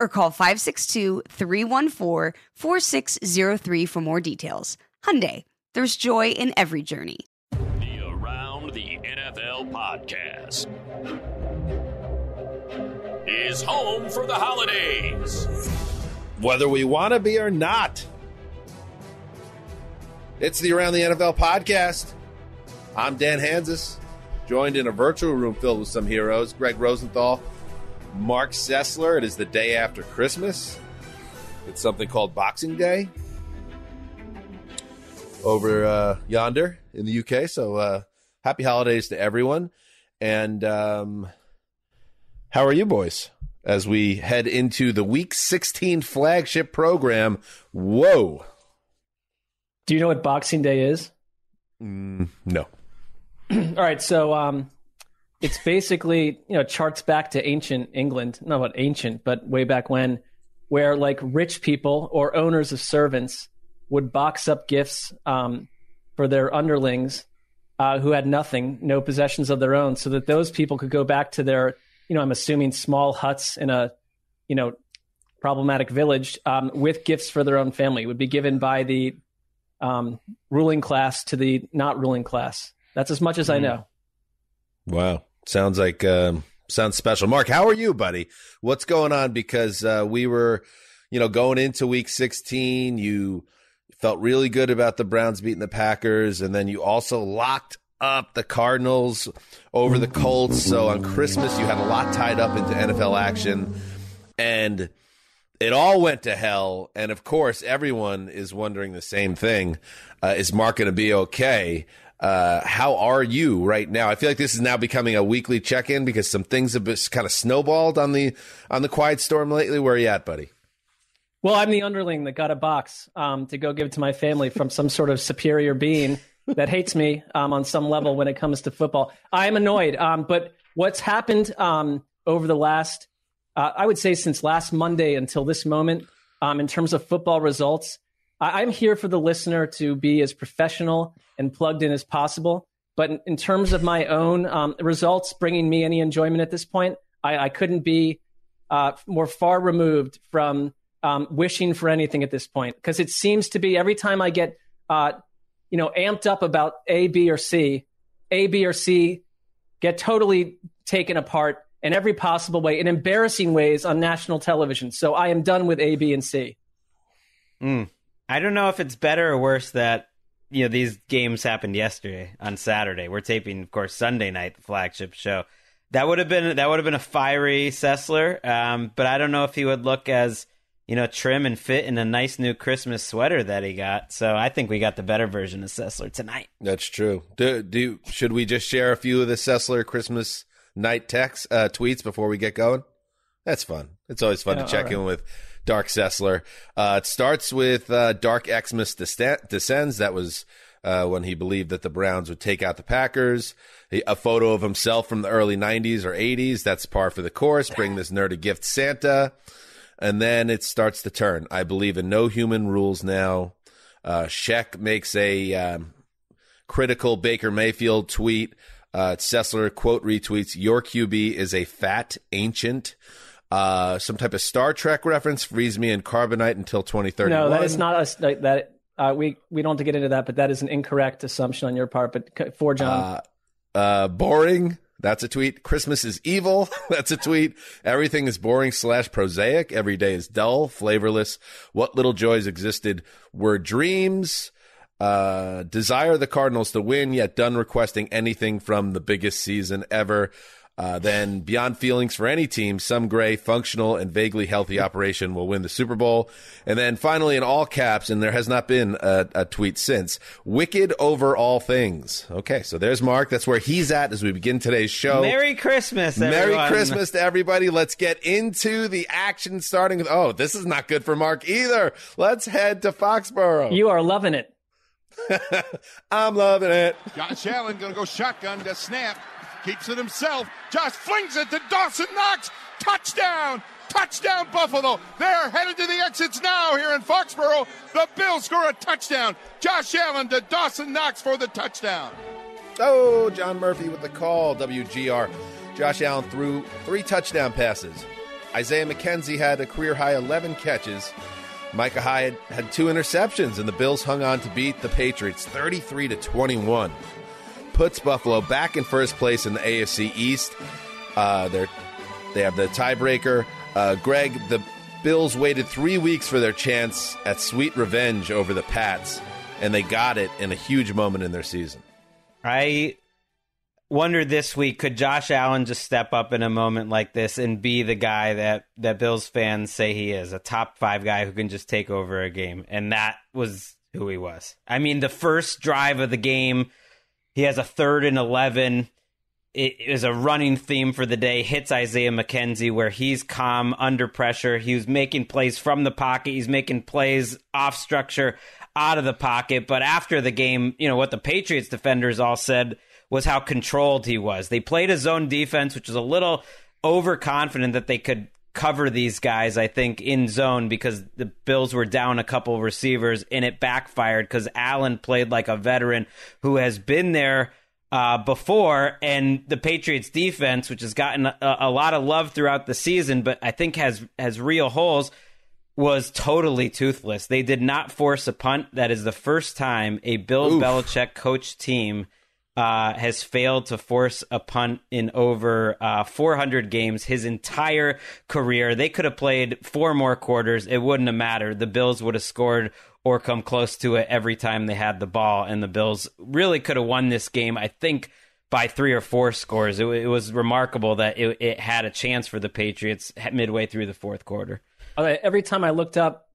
or call 562-314-4603 for more details. Hyundai, there's joy in every journey. The Around the NFL podcast is home for the holidays, whether we want to be or not. It's the Around the NFL podcast. I'm Dan Hanzus, joined in a virtual room filled with some heroes. Greg Rosenthal, Mark Sessler. It is the day after Christmas. It's something called Boxing Day over yonder in the UK. So happy holidays to everyone. And how are you boys as we head into the Week 16 flagship program? Whoa. Do you know what Boxing Day is? No. All right. So it's basically, you know, charts back to ancient England, not about ancient, but way back when, where like rich people or owners of servants would box up gifts for their underlings who had nothing, no possessions of their own, so that those people could go back to their, you know, I'm assuming small huts in a, you know, problematic village with gifts for their own family. It would be given by the ruling class to the not ruling class. That's as much as I know. Wow. Sounds like, sounds special. Mark, how are you, buddy? What's going on? Because we were, you know, going into week 16, you felt really good about the Browns beating the Packers, and then you also locked up the Cardinals over the Colts. So on Christmas, you had a lot tied up into NFL action, and it all went to hell. And of course, everyone is wondering the same thing. Is Mark going to be okay? How are you right now? I feel like this is now becoming a weekly check-in because some things have just kind of snowballed on the quiet storm lately. Where are you at, buddy? Well, I'm the underling that got a box to go give to my family from some sort of superior being that hates me on some level when it comes to football. I'm annoyed. But what's happened over the last, I would say since last Monday until this moment, in terms of football results, I'm here for the listener to be as professional and plugged in as possible. But in terms of my own results bringing me any enjoyment at this point, I couldn't be more far removed from wishing for anything at this point, because it seems to be every time I get, you know, amped up about A, B, or C get totally taken apart in every possible way, in embarrassing ways on national television. So I am done with A, B, and C. I don't know if it's better or worse that, you know, these games happened yesterday on Saturday. We're taping, of course, Sunday night, the flagship show. That would have been a fiery Sessler, but I don't know if he would look as, you know, trim and fit in a nice new Christmas sweater that he got. So I think we got the better version of Sessler tonight. That's true. Should we just share a few of the Sessler Christmas night texts tweets before we get going? That's fun. It's always fun to check in with Dark Sessler. It starts with Dark Xmas Descends. That was when he believed that the Browns would take out the Packers. a photo of himself from the early 90s or 80s. That's par for the course. Bring this nerd a gift, Santa. And then it starts to turn. I believe in no human rules now. Sheck makes a critical Baker Mayfield tweet. Sessler quote retweets, your QB is a fat ancient. Some type of Star Trek reference, freeze me in carbonite until 2031. No, that is not us. That we don't have to get into that, but that is an incorrect assumption on your part. But for John, boring. That's a tweet. Christmas is evil. That's a tweet. Everything is boring / prosaic. Every day is dull, flavorless. What little joys existed were dreams. Desire the Cardinals to win, yet done requesting anything from the biggest season ever. Then beyond feelings for any team, some gray, functional, and vaguely healthy operation will win the Super Bowl. And then finally, in all caps, and there has not been a tweet since, wicked over all things. Okay, so there's Mark. That's where he's at as we begin today's show. Merry Christmas, everyone. Merry Christmas to everybody. Let's get into the action starting with, oh, this is not good for Mark either. Let's head to Foxborough. You are loving it. I'm loving it. Josh Allen going to go shotgun to snap. Keeps it himself. Josh flings it to Dawson Knox. Touchdown! Touchdown, Buffalo. They're headed to the exits now here in Foxborough. The Bills score a touchdown. Josh Allen to Dawson Knox for the touchdown. Oh, John Murphy with the call. WGR. Josh Allen threw 3 touchdown passes. Isaiah McKenzie had a career-high 11 catches. Micah Hyde had 2 interceptions, and the Bills hung on to beat the Patriots 33-21. Puts Buffalo back in first place in the AFC East. They have the tiebreaker. Greg, the Bills waited 3 weeks for their chance at sweet revenge over the Pats, and they got it in a huge moment in their season. I wonder this week, could Josh Allen just step up in a moment like this and be the guy that Bills fans say he is, a top 5 guy who can just take over a game? And that was who he was. I mean, the first drive of the game, he has a 3rd and 11. It is a running theme for the day. Hits Isaiah McKenzie where he's calm, under pressure. He was making plays from the pocket. He's making plays off structure, out of the pocket. But after the game, you know, what the Patriots defenders all said was how controlled he was. They played a zone defense, which was a little overconfident that they could cover these guys, I think, in zone because the Bills were down a couple receivers and it backfired because Allen played like a veteran who has been there before. And the Patriots defense, which has gotten a lot of love throughout the season, but I think has real holes, was totally toothless. They did not force a punt. That is the first time a Bill Belichick coach team has failed to force a punt in over 400 games his entire career. They could have played 4 more quarters. It wouldn't have mattered. The Bills would have scored or come close to it every time they had the ball, and the Bills really could have won this game, I think, by 3 or 4 scores. It was remarkable that it had a chance for the Patriots midway through the 4th quarter. Okay, every time I looked up,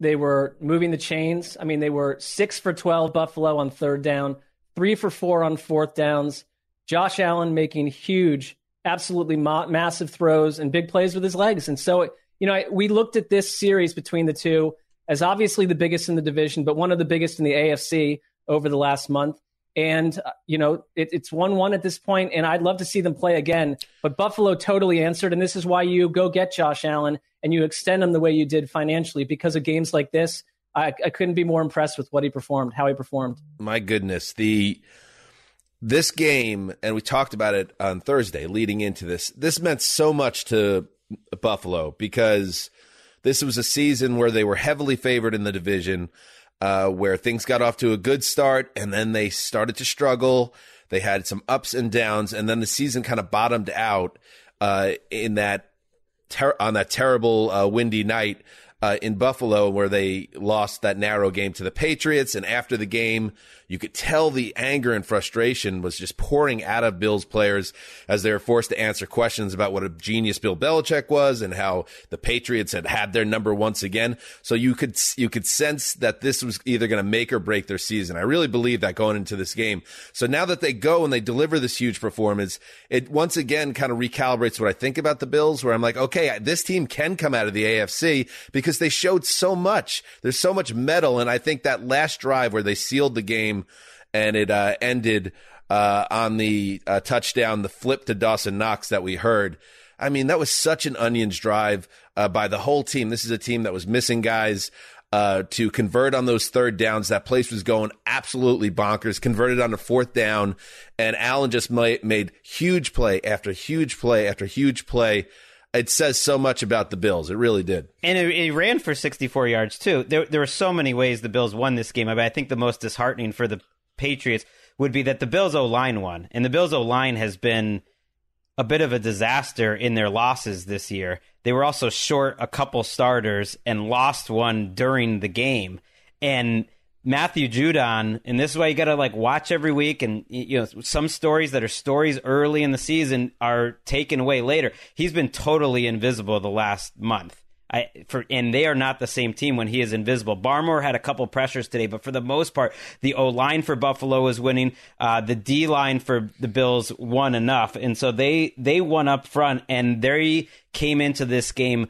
they were moving the chains. I mean, they were 6 for 12 Buffalo on 3rd down, 3 for 4 on 4th downs. Josh Allen making huge, absolutely massive throws and big plays with his legs. And so, you know, we looked at this series between the two as obviously the biggest in the division, but one of the biggest in the AFC over the last month. And, you know, it's 1-1 at this point, and I'd love to see them play again. But Buffalo totally answered, and this is why you go get Josh Allen and you extend him the way you did financially because of games like this. I couldn't be more impressed with what he performed, how he performed. My goodness. This game, and we talked about it on Thursday leading into this meant so much to Buffalo because this was a season where they were heavily favored in the division, where things got off to a good start, and then they started to struggle. They had some ups and downs, and then the season kind of bottomed out in that on that terrible windy night in Buffalo, where they lost that narrow game to the Patriots. And after the game, you could tell the anger and frustration was just pouring out of Bills players as they were forced to answer questions about what a genius Bill Belichick was and how the Patriots had their number once again. So you could sense that this was either going to make or break their season. I really believe that going into this game. So now that they go and they deliver this huge performance, it once again kind of recalibrates what I think about the Bills, where I'm like, okay, this team can come out of the AFC because they showed so much. There's so much metal. And I think that last drive where they sealed the game and it ended on the touchdown, the flip to Dawson Knox that we heard. I mean, that was such an onions drive by the whole team. This is a team that was missing guys to convert on those third downs. That place was going absolutely bonkers, converted on the fourth down, and Allen just made huge play after huge play after huge play. It says so much about the Bills. It really did. And it ran for 64 yards, too. There were so many ways the Bills won this game. I mean, I think the most disheartening for the Patriots would be that the Bills' O-line won. And the Bills' O-line has been a bit of a disaster in their losses this year. They were also short a couple starters and lost one during the game. And Matthew Judon, and this is why you got to watch every week. And you know, some stories that are stories early in the season are taken away later. He's been totally invisible the last month. And they are not the same team when he is invisible. Barmore had a couple pressures today, but for the most part, the O-line for Buffalo was winning. The D-line for the Bills won enough. And so they won up front, and they came into this game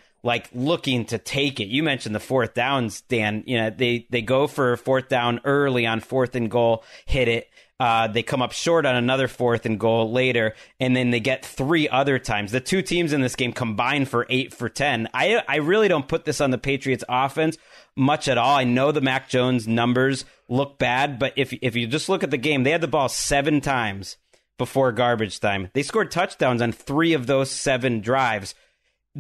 looking to take it. You mentioned the fourth downs, Dan. You know, they go for a fourth down early on fourth and goal, hit it. They come up short on another fourth and goal later, and then they get three other times. The two teams in this game combined for 8 for 10. I really don't put this on the Patriots offense much at all. I know the Mac Jones numbers look bad, but if you just look at the game, they had the ball 7 times before garbage time. They scored touchdowns on 3 of those 7 drives.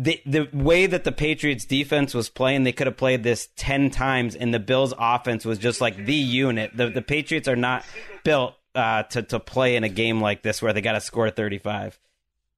The way that the Patriots defense was playing, they could have played this 10 times, and the Bills offense was just the unit. The Patriots are not built to play in a game like this where they got to score 35.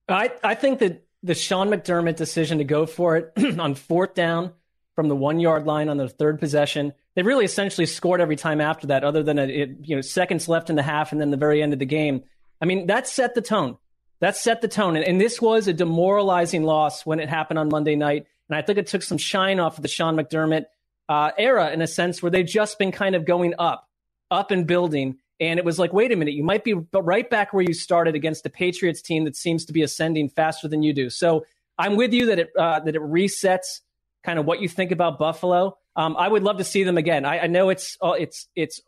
I think that the Sean McDermott decision to go for it on fourth down from the 1 yard line on their third possession, they really essentially scored every time after that, other than seconds left in the half and then the very end of the game. I mean, that set the tone. That set the tone. And this was a demoralizing loss when it happened on Monday night. And I think it took some shine off of the Sean McDermott era, in a sense, where they've just been kind of going up and building. And it was like, wait a minute, you might be right back where you started against the Patriots team that seems to be ascending faster than you do. So I'm with you that it resets kind of what you think about Buffalo. I would love to see them again. I know it's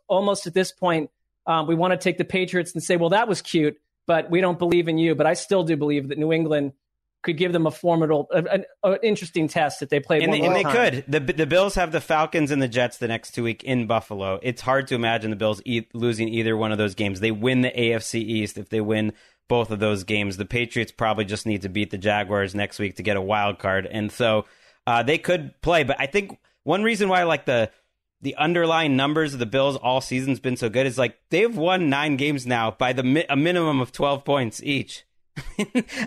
almost at this point, we want to take the Patriots and say, well, that was cute, but we don't believe in you. But I still do believe that New England could give them a formidable, an interesting test that they played one more time. And they could. The Bills have the Falcons and the Jets the next 2 weeks in Buffalo. It's hard to imagine the Bills losing either one of those games. They win the AFC East if they win both of those games. The Patriots probably just need to beat the Jaguars next week to get a wild card. And so they could play. But I think one reason why the underlying numbers of the Bills all season's been so good is they've won 9 games now by a minimum of 12 points each.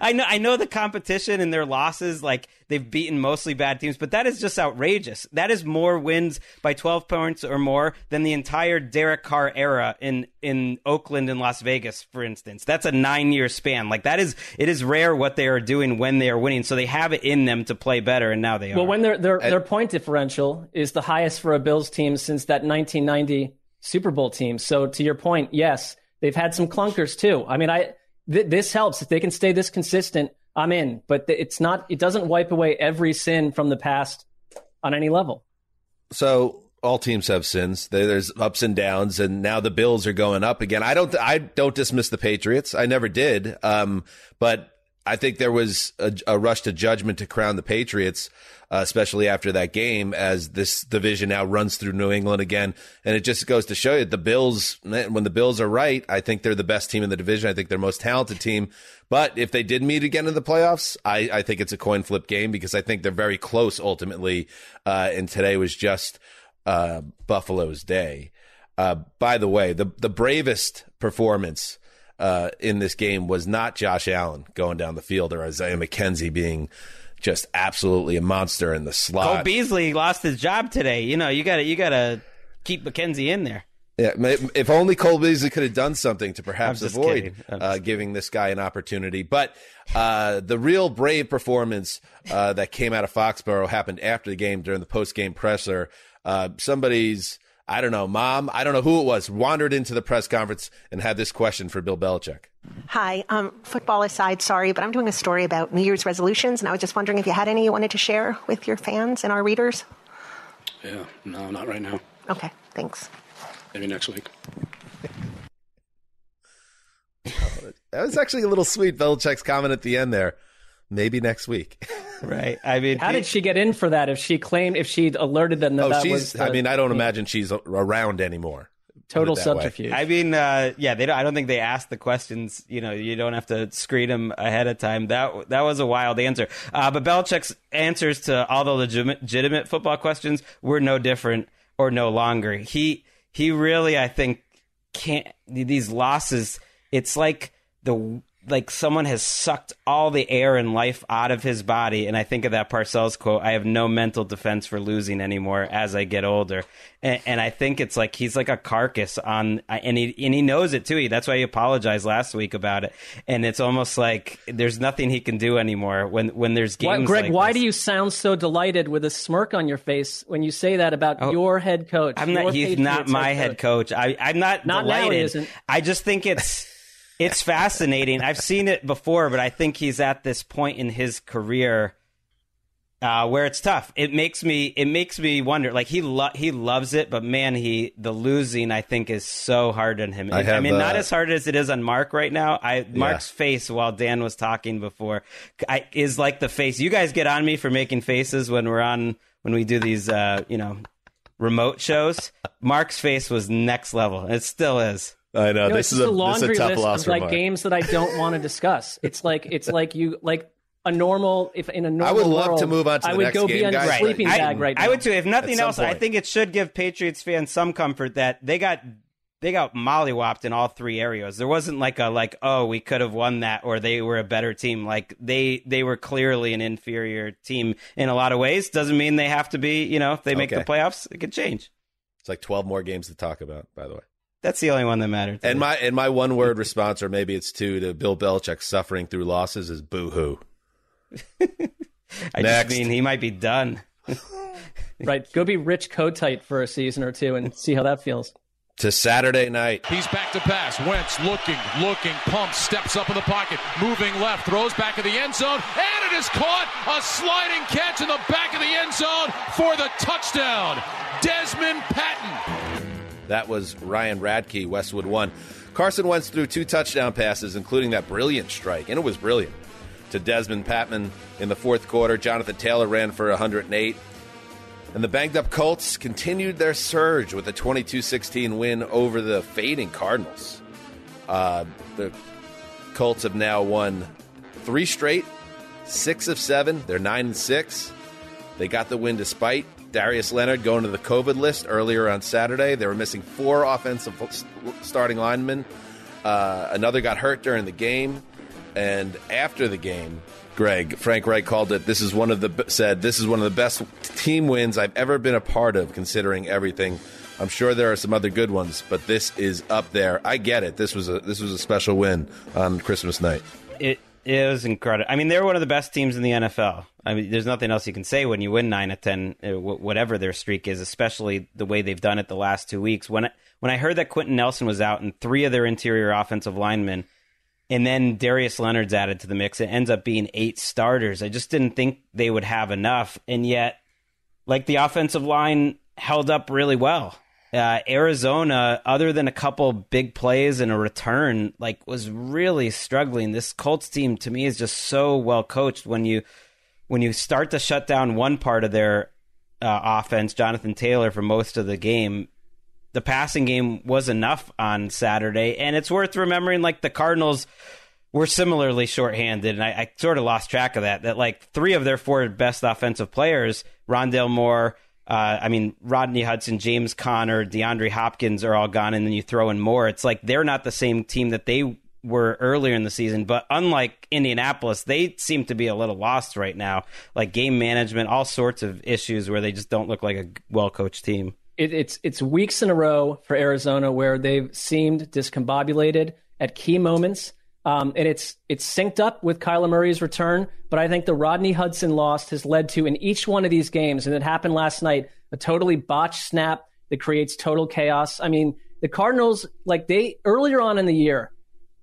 I know the competition and their losses, they've beaten mostly bad teams, but that is just outrageous. That is more wins by 12 points or more than the entire Derek Carr era in Oakland and Las Vegas, for instance. That's a 9-year span. It is rare what they are doing when they are winning. So they have it in them to play better, and now they are. Well, when their point differential is the highest for a Bills team since that 1990 Super Bowl team. So to your point, yes, they've had some clunkers too. I mean, this helps. If they can stay this consistent, I'm in. But it doesn't wipe away every sin from the past on any level. So all teams have sins. There's ups and downs, and now the Bills are going up again. I don't dismiss the Patriots. I never did. But I think there was a rush to judgment to crown the Patriots, especially after that game, as this division now runs through New England again. And it just goes to show you the Bills, when the Bills are right, I think they're the best team in the division. I think they're the most talented team. But if they did meet again in the playoffs, I think it's a coin flip game, because I think they're very close ultimately. And today was just Buffalo's day. By the way, the bravest performance in this game was not Josh Allen going down the field or Isaiah McKenzie being just absolutely a monster in the slot. Cole Beasley lost his job today. You know, you got to keep McKenzie in there. Yeah, if only Cole Beasley could have done something to perhaps avoid giving this guy an opportunity. But the real brave performance that came out of Foxborough happened after the game during the post-game presser. Somebody's I don't know who it was, wandered into the press conference and had this question for Bill Belichick. Hi, football aside, sorry, but I'm doing a story about New Year's resolutions, and I was just wondering if you had any you wanted to share with your fans and our readers? Yeah, no, not right now. Okay, thanks. Maybe next week. That was actually a little sweet, Belichick's comment at the end there. Maybe next week. Right. I mean, how did she get in for that? If she claimed, if she alerted them that, I mean, I don't imagine she's around anymore. Total subterfuge. I mean, yeah, they don't, I don't think they asked the questions. You know, you don't have to screen them ahead of time. That was a wild answer. But Belichick's answers to all the legitimate football questions were no different or no longer. He really, I think, can't. These losses, it's like someone has sucked all the air and life out of his body. And I think of that Parcells quote, I have no mental defense for losing anymore as I get older. And I think it's like, he's like a carcass on, and he knows it too. That's why he apologized last week about it. And it's almost like there's nothing he can do anymore when there's games. Greg, like why do you sound so delighted with a smirk on your face when you say that about your head coach? He's not my head coach. I'm not delighted. I just think it's, it's fascinating. I've seen it before, but I think he's at this point in his career where it's tough. It makes me wonder. Like he loves it, but man, the losing I think is so hard on him. I mean, not as hard as it is on Mark right now. Mark's face while Dan was talking before is like the face. You guys get on me for making faces when we do these remote shows. Mark's face was next level. It still is. I know. This is a laundry list of like games that I don't want to discuss. It's like you like a normal. If in a normal, I would love world, to move on to the next game. I would go be on a sleeping bag right now. I would too. If nothing else, point. I think it should give Patriots fans some comfort that they got mollywhopped in all three areas. There wasn't we could have won that, or they were a better team. Like they were clearly an inferior team in a lot of ways. Doesn't mean they have to be. If they make the playoffs, it could change. It's like 12 more games to talk about. By the way. That's the only one that mattered. And my one word response, or maybe it's two, to Bill Belichick suffering through losses is boo-hoo. I just mean he might be done. Right. Go be Rich Kotite for a season or two and see how that feels. To Saturday night. He's back to pass. Wentz looking, pumps, steps up in the pocket, moving left, throws back to the end zone, and it is caught. A sliding catch in the back of the end zone for the touchdown. Desmond Patmon. That was Ryan Radke, Westwood One. Carson Wentz threw two touchdown passes, including that brilliant strike, and it was brilliant, to Desmond Patmon in the fourth quarter. Jonathan Taylor ran for 108. And the banged-up Colts continued their surge with a 22-16 win over the fading Cardinals. The Colts have now won 3 straight, 6 of 7. They're 9-6. They got the win despite Darius Leonard going to the COVID list earlier on Saturday. They were missing 4 offensive starting linemen. Another got hurt during the game. And after the game, Greg, Frank Reich called it, this is one of the best team wins I've ever been a part of, considering everything. I'm sure there are some other good ones, but this is up there. I get it. This was a special win on Christmas night. It was incredible. I mean, they're one of the best teams in the NFL. I mean, there's nothing else you can say when you win 9 of 10, whatever their streak is, especially the way they've done it the last 2 weeks. When I heard that Quentin Nelson was out and 3 of their interior offensive linemen, and then Darius Leonard's added to the mix, it ends up being 8 starters. I just didn't think they would have enough. And yet, like, the offensive line held up really well. Arizona, other than a couple big plays and a return, like, was really struggling. This Colts team, to me, is just so well coached. When you start to shut down one part of their offense, Jonathan Taylor for most of the game, the passing game was enough on Saturday. And it's worth remembering, like, the Cardinals were similarly shorthanded, and I sort of lost track of that like 3 of their 4 best offensive players, Rondale Moore, Rodney Hudson, James Conner, DeAndre Hopkins are all gone, and then you throw in Moore. It's like they're not the same team that they were earlier in the season, but unlike Indianapolis, they seem to be a little lost right now. Like game management, all sorts of issues where they just don't look like a well-coached team. It's weeks in a row for Arizona where they've seemed discombobulated at key moments, and it's synced up with Kyler Murray's return. But I think the Rodney Hudson loss has led to, in each one of these games, and it happened last night, a totally botched snap that creates total chaos. I mean, the Cardinals, like, they earlier on in the year,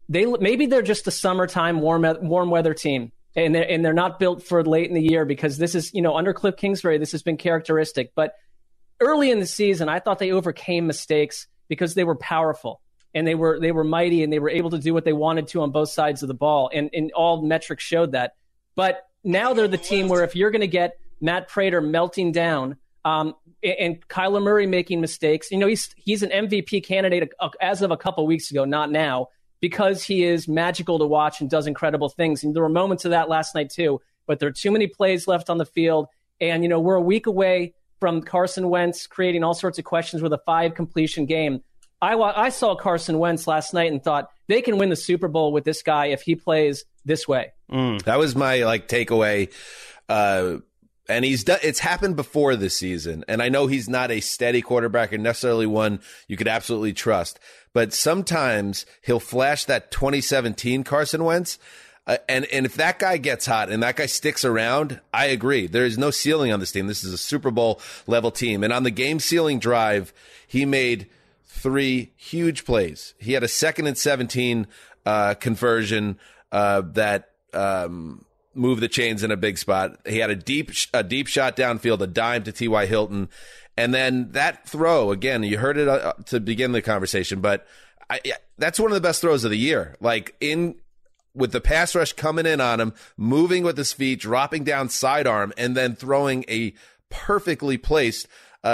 maybe they're just a summertime warm weather team, and they're not built for late in the year, because this is, under Cliff Kingsbury, this has been characteristic. But early in the season, I thought they overcame mistakes because they were powerful. and they were mighty, and they were able to do what they wanted to on both sides of the ball, and all metrics showed that. But now they're the team where if you're going to get Matt Prater melting down and Kyler Murray making mistakes, you know, he's an MVP candidate as of a couple weeks ago, not now, because he is magical to watch and does incredible things. And there were moments of that last night too, but there are too many plays left on the field. And, you know, we're a week away from Carson Wentz creating all sorts of questions with a 5-completion game. I saw Carson Wentz last night and thought they can win the Super Bowl with this guy if he plays this way. That was my takeaway. And he's done. It's happened before this season. And I know he's not a steady quarterback and necessarily one you could absolutely trust. But sometimes he'll flash that 2017 Carson Wentz. And if that guy gets hot and that guy sticks around, I agree. There is no ceiling on this team. This is a Super Bowl level team. And on the game ceiling drive, he made 3 huge plays. He had a 2nd and 17 conversion that move the chains in a big spot. He had a deep shot downfield, a dime to T.Y. Hilton. And then that throw, again, you heard it to begin the conversation, but that's one of the best throws of the year. With the pass rush coming in on him, moving with his feet, dropping down sidearm, and then throwing a perfectly placed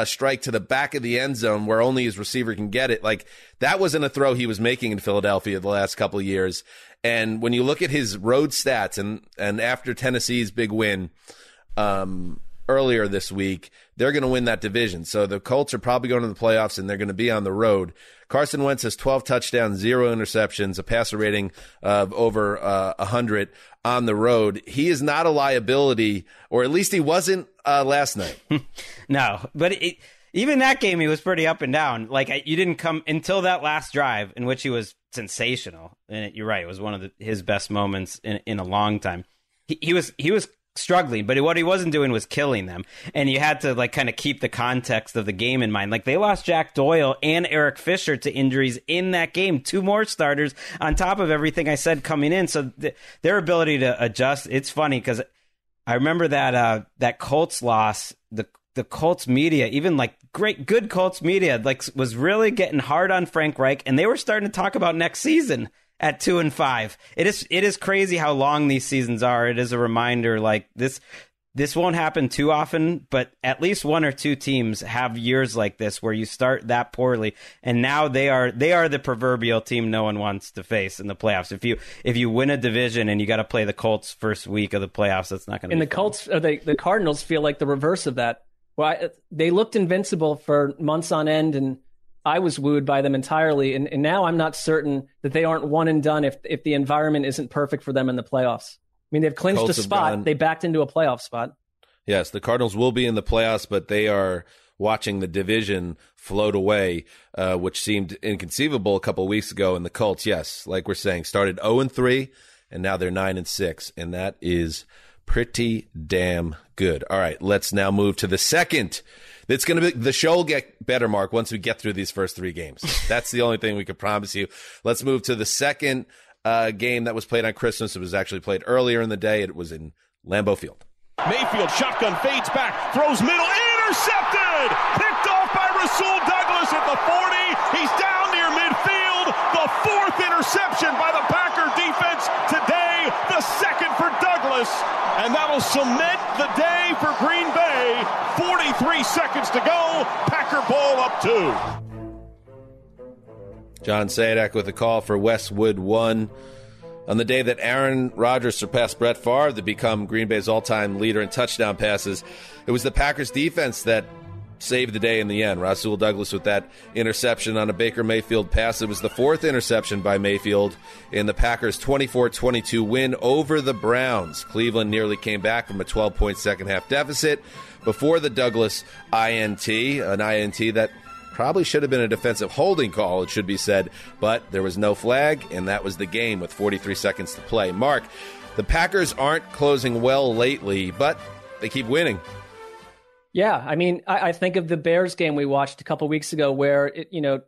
strike to the back of the end zone where only his receiver can get it. That wasn't a throw he was making in Philadelphia the last couple of years. And when you look at his road stats and after Tennessee's big win earlier this week, they're going to win that division. So the Colts are probably going to the playoffs, and they're going to be on the road. Carson Wentz has 12 touchdowns, 0 interceptions, a passer rating of over 100 on the road. He is not a liability, or at least he wasn't last night. No, but even that game, he was pretty up and down. You didn't come until that last drive in which he was sensational. And you're right, it was one of his best moments in a long time. He was struggling, but what he wasn't doing was killing them. And you had to kind of keep the context of the game in mind. They lost Jack Doyle and Eric Fisher to injuries in that game. 2 more starters on top of everything I said coming in. So their ability to adjust. It's funny because I remember that Colts loss. The Colts media, even good Colts media, was really getting hard on Frank Reich, and they were starting to talk about next season. At 2-5, it is crazy how long these seasons are. It is a reminder this won't happen too often, but at least 1 or 2 teams have years like this where you start that poorly, and now they are the proverbial team no one wants to face in the playoffs. If you win a division and you got to play the Colts first week of the playoffs, that's not going to. And be the fun. Colts, or the Cardinals feel like the reverse of that. Well, they looked invincible for months on end, and I was wooed by them entirely, and now I'm not certain that they aren't one and done if the environment isn't perfect for them in the playoffs. I mean, they've clinched Colts a spot. They backed into a playoff spot. Yes, the Cardinals will be in the playoffs, but they are watching the division float away, which seemed inconceivable a couple of weeks ago. And the Colts, yes, like we're saying, started 0-3, and now they're 9-6, and that is pretty damn good. All right, let's now move to the second. It's going to be the show will get better, Mark, once we get through these first 3 games. That's the only thing we could promise you. Let's move to the second game that was played on Christmas. It was actually played earlier in the day. It was in Lambeau Field. Mayfield shotgun fades back, throws middle, intercepted, picked off by Rasul Douglas at the 40. He's down near midfield. The 4th interception by the Packer defense today. The 2nd for Douglas, and that'll cement the day for Green Bay. 43 seconds to go. Packer ball up 2. John Sadek with a call for Westwood 1. On the day that Aaron Rodgers surpassed Brett Favre to become Green Bay's all-time leader in touchdown passes, it was the Packers' defense that saved the day in the end. Rasul Douglas with that interception on a Baker Mayfield pass. It was the 4th interception by Mayfield in the Packers' 24-22 win over the Browns. Cleveland nearly came back from a 12-point second-half deficit before the Douglas INT, an INT that probably should have been a defensive holding call, it should be said, but there was no flag, and that was the game with 43 seconds to play. Mark, the Packers aren't closing well lately, but they keep winning. Yeah, I mean, I think of the Bears game we watched a couple weeks ago where,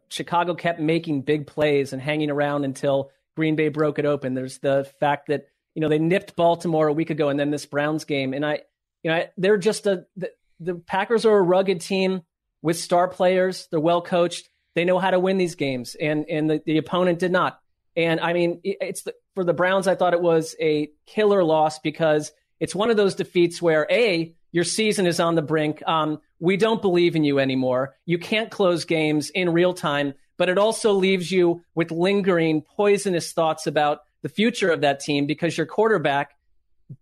Chicago kept making big plays and hanging around until Green Bay broke it open. There's the fact that, they nipped Baltimore a week ago and then this Browns game. And they're just the Packers are a rugged team with star players. They're well coached. They know how to win these games, and the opponent did not. And I mean, it's for the Browns, I thought it was a killer loss because it's one of those defeats where, A, your season is on the brink. We don't believe in you anymore. You can't close games in real time, but it also leaves you with lingering, poisonous thoughts about the future of that team because your quarterback,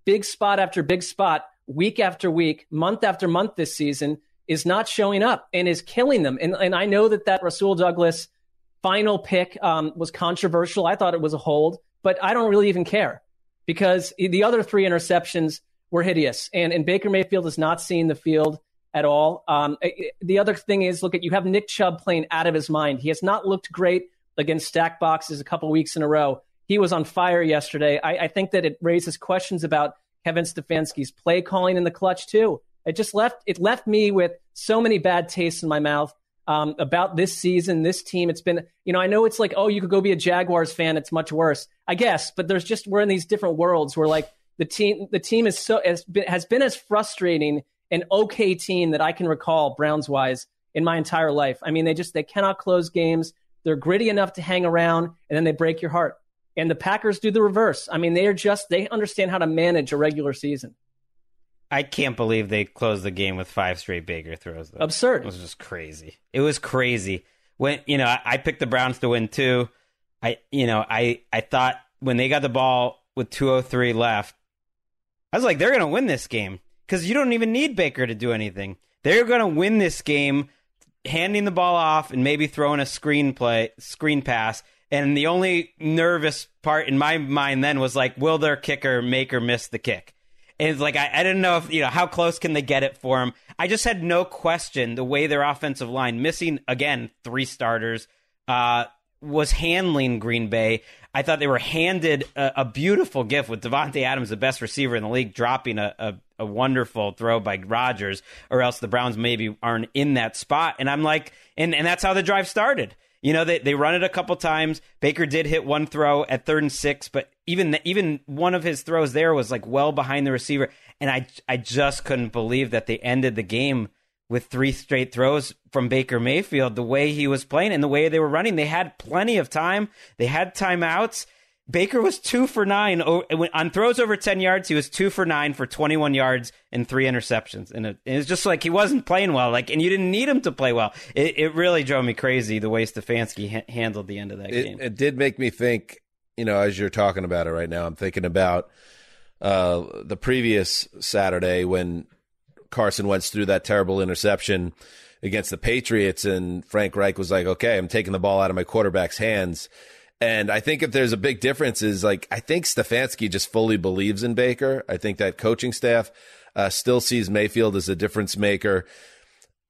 big spot after big spot, week after week, month after month this season, is not showing up and is killing them. And I know that Rasul Douglas final pick was controversial. I thought it was a hold, but I don't really even care because the other three interceptions were hideous. And Baker Mayfield is not seeing the field at all. The other thing is, you have Nick Chubb playing out of his mind. He has not looked great against stack boxes a couple weeks in a row. He was on fire yesterday. I think that it raises questions about Kevin Stefanski's play calling in the clutch too. It left me with so many bad tastes in my mouth about this season, this team. It's been, I know it's like, oh, you could go be a Jaguars fan. It's much worse, I guess. But we're in these different worlds where the team is has been as frustrating an okay team that I can recall Browns wise in my entire life. I mean, they cannot close games. They're gritty enough to hang around, and then they break your heart. And the Packers do the reverse. I mean, they understand how to manage a regular season. I can't believe they closed the game with 5 straight Baker throws, though. Absurd. It was just crazy. It was crazy. When, I picked the Browns to win too. I thought when they got the ball with 2:03 left, I was like, they're going to win this game because you don't even need Baker to do anything. They're going to win this game, handing the ball off and maybe throwing a screen pass. And the only nervous part in my mind then was like, will their kicker make or miss the kick? And it's like, I didn't know if, how close can they get it for him? I just had no question the way their offensive line, missing, again, 3 starters, was handling Green Bay. I thought they were handed a beautiful gift with Devontae Adams, the best receiver in the league, dropping a wonderful throw by Rodgers, or else the Browns maybe aren't in that spot. And I'm like, and that's how the drive started. They run it a couple times. Baker did hit one throw at 3rd and 6, but even one of his throws there was like well behind the receiver. And I just couldn't believe that they ended the game with 3 straight throws from Baker Mayfield, the way he was playing and the way they were running. They had plenty of time. They had timeouts. Baker was 2 for 9 on throws over 10 yards. He was 2 for 9 for 21 yards and 3 interceptions. And it was just like, he wasn't playing well. And you didn't need him to play well. It really drove me crazy the way Stefanski handled the end of that game. It did make me think, as you're talking about it right now, I'm thinking about the previous Saturday when Carson Wentz threw that terrible interception against the Patriots. And Frank Reich was like, okay, I'm taking the ball out of my quarterback's hands. And I think if there's a big difference is I think Stefanski just fully believes in Baker. I think that coaching staff still sees Mayfield as a difference maker.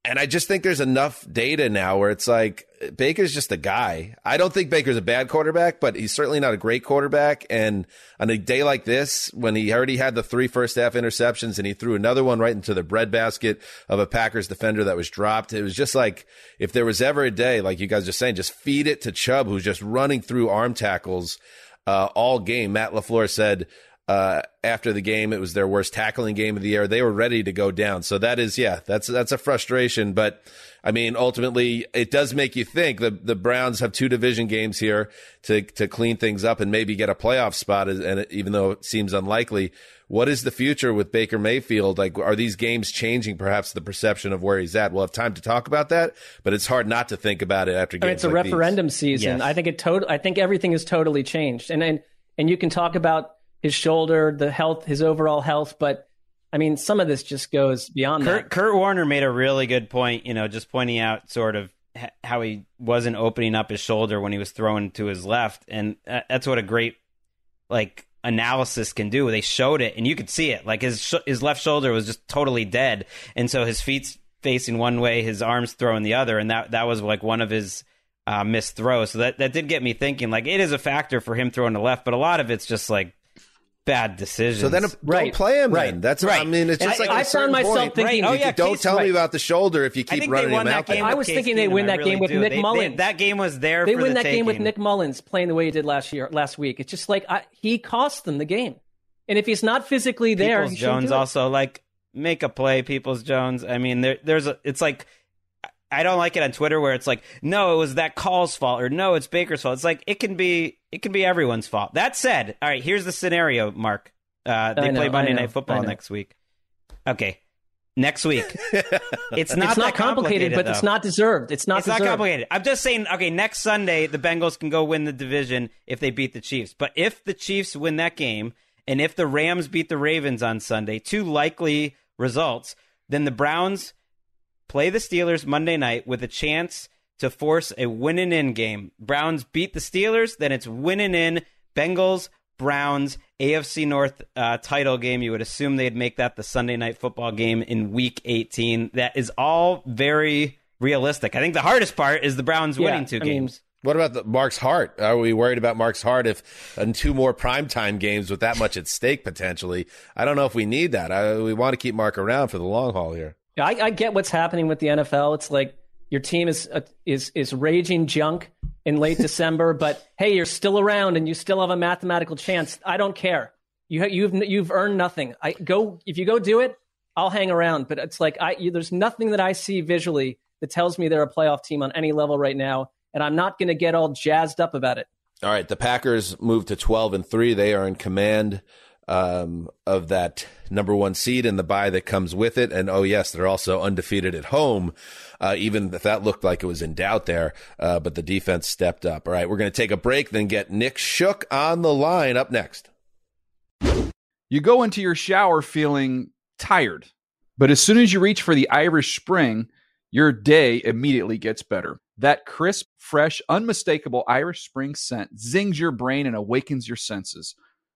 And I just think there's enough data now where it's like Baker's just a guy. I don't think Baker's a bad quarterback, but he's certainly not a great quarterback. And on a day like this, when he already had the 3 first half interceptions and he threw another one right into the breadbasket of a Packers defender that was dropped, it was just like if there was ever a day, like you guys are saying, just feed it to Chubb, who's just running through arm tackles all game. Matt LaFleur said after the game, it was their worst tackling game of the year. They were ready to go down. So that is, that's a frustration. But I mean, ultimately, it does make you think the Browns have 2 division games here to clean things up and maybe get a playoff spot. And even though it seems unlikely, what is the future with Baker Mayfield? Are these games changing perhaps the perception of where he's at? We'll have time to talk about that, but it's hard not to think about it after games. It's a referendum season. Yes. I think everything is totally changed. And you can talk about his shoulder, the health, his overall health. But, I mean, some of this just goes beyond that. Kurt Warner made a really good point, just pointing out sort of how he wasn't opening up his shoulder when he was thrown to his left. And that's what a great, analysis can do. They showed it, and you could see it. His left shoulder was just totally dead. And so his feet's facing one way, his arm's throwing the other. And that was, one of his missed throws. So that did get me thinking, it is a factor for him throwing to left, but a lot of it's just, bad decisions. So then don't play him then. That's right. I mean, it's just I found myself thinking, don't tell me about the shoulder if you keep running him out there. I was thinking they win that game with Nick Mullins. That game was there for the taking. They win that game with Nick Mullins playing the way he did last week. It's just he cost them the game. And if he's not physically there, Peoples Jones also make a play. Peoples Jones. I mean, there's a. It's like I don't like it on Twitter where it's like, no, it was that call's fault, or no, it's Baker's fault. It's like, it can be everyone's fault. That said, all right, here's the scenario, Mark. They play Monday Night Football next week. Okay. Next week. It's not that complicated, but though. It's not deserved. It's not complicated. I'm just saying, okay, next Sunday, the Bengals can go win the division if they beat the Chiefs. But if the Chiefs win that game, and if the Rams beat the Ravens on Sunday, two likely results, then the Browns play the Steelers Monday night with a chance to force a win-and-in game. Browns beat the Steelers, then it's win-and-in. Bengals, Browns, AFC North title game. You would assume they'd make that the Sunday Night Football game in Week 18. That is all very realistic. I think the hardest part is the Browns winning two games. What about Mark's heart? Are we worried about Mark's heart if in two more primetime games with that much at stake potentially? I don't know if we need that. We want to keep Mark around for the long haul here. I get what's happening with the NFL. It's like your team is raging junk in late December, but hey, you're still around and you still have a mathematical chance. I don't care. You've earned nothing. If you go do it, I'll hang around. But it's like there's nothing that I see visually that tells me they're a playoff team on any level right now, and I'm not going to get all jazzed up about it. All right, the Packers moved to 12-3. They are in command of that number one seed and the bye that comes with it. And, oh, yes, they're also undefeated at home, even if that looked like it was in doubt there. But the defense stepped up. All right, we're going to take a break, then get Nick Shook on the line up next. You go into your shower feeling tired, but as soon as you reach for the Irish Spring, your day immediately gets better. That crisp, fresh, unmistakable Irish Spring scent zings your brain and awakens your senses.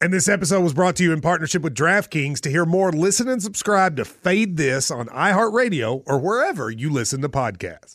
And this episode was brought to you in partnership with DraftKings. To hear more, listen and subscribe to Fade This on iHeartRadio or wherever you listen to podcasts.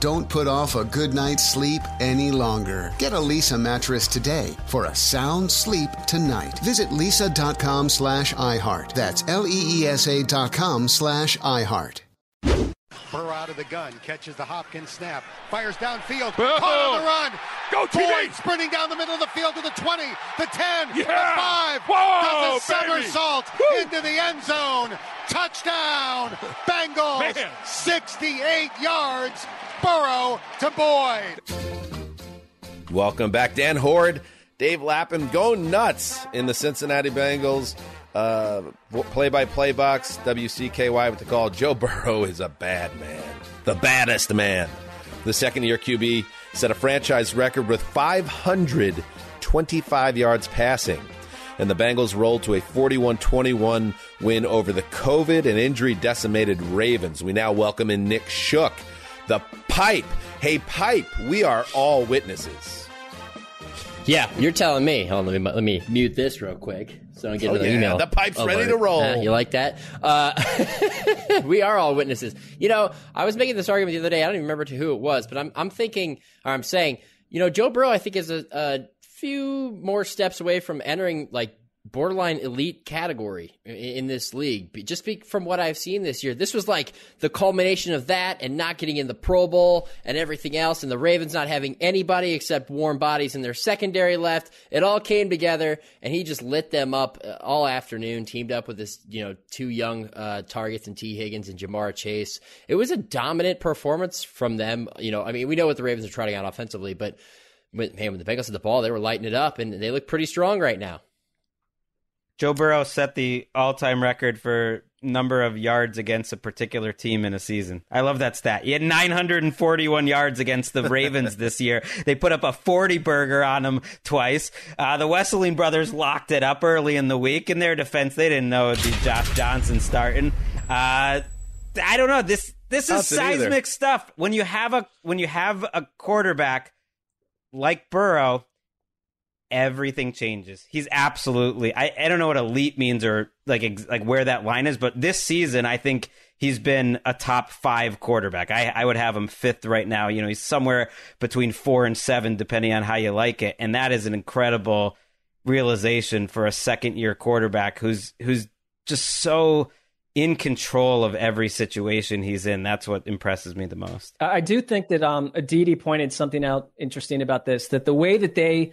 Don't put off a good night's sleep any longer. Get a Lisa mattress today for a sound sleep tonight. Visit lisa.com/iHeart. That's LEESA.com/iHeart. Burrow out of the gun, catches the Hopkins snap, fires downfield, caught on the run. Go, TJ! Sprinting down the middle of the field to the 20, the 10, the 5. Whoa, does a somersault into the end zone. Touchdown, Bengals, 68 yards, Burrow to Boyd. Welcome back, Dan Horde, Dave Lapham, go nuts in the Cincinnati Bengals play-by-play box, WCKY with the call. Joe Burrow is a bad man, the baddest man. The second-year QB set a franchise record with 525 yards passing. And the Bengals rolled to a 41-21 win over the COVID and injury-decimated Ravens. We now welcome in Nick Shook, the Pipe. Hey, Pipe, we are all witnesses. Yeah, you're telling me. Hold on, let me mute this real quick so I don't get another email. The Pipe's ready to roll. You like that? We are all witnesses. You know, I was making this argument the other day. I don't even remember to who it was, but I'm thinking, or I'm saying, you know, Joe Burrow, I think, is a few more steps away from entering like borderline elite category in this league. Just from what I've seen this year, this was like the culmination of that and not getting in the Pro Bowl and everything else, and the Ravens not having anybody except warm bodies in their secondary left. It all came together, and he just lit them up all afternoon, teamed up with this, you know, two young targets in T. Higgins and Jamar Chase. It was a dominant performance from them. You know, I mean, we know what the Ravens are trotting out offensively, but man, when the Bengals had the ball, they were lighting it up, and they look pretty strong right now. Joe Burrow set the all-time record for number of yards against a particular team in a season. I love that stat. He had 941 yards against the Ravens this year. They put up a 40-burger on him twice. The Wesseling brothers locked it up early in the week. In their defense, they didn't know it would be Josh Johnson starting. I don't know. This is seismic stuff. When you have a quarterback like Burrow, everything changes. He's absolutely, I don't know what elite means or like where that line is, but this season I think he's been a top 5 quarterback. I would have him 5th right now. You know, he's somewhere between 4 and 7, depending on how you like it. And that is an incredible realization for a second-year quarterback who's just so in control of every situation he's in. That's what impresses me the most. I do think that Aditi pointed something out interesting about this, that the way that they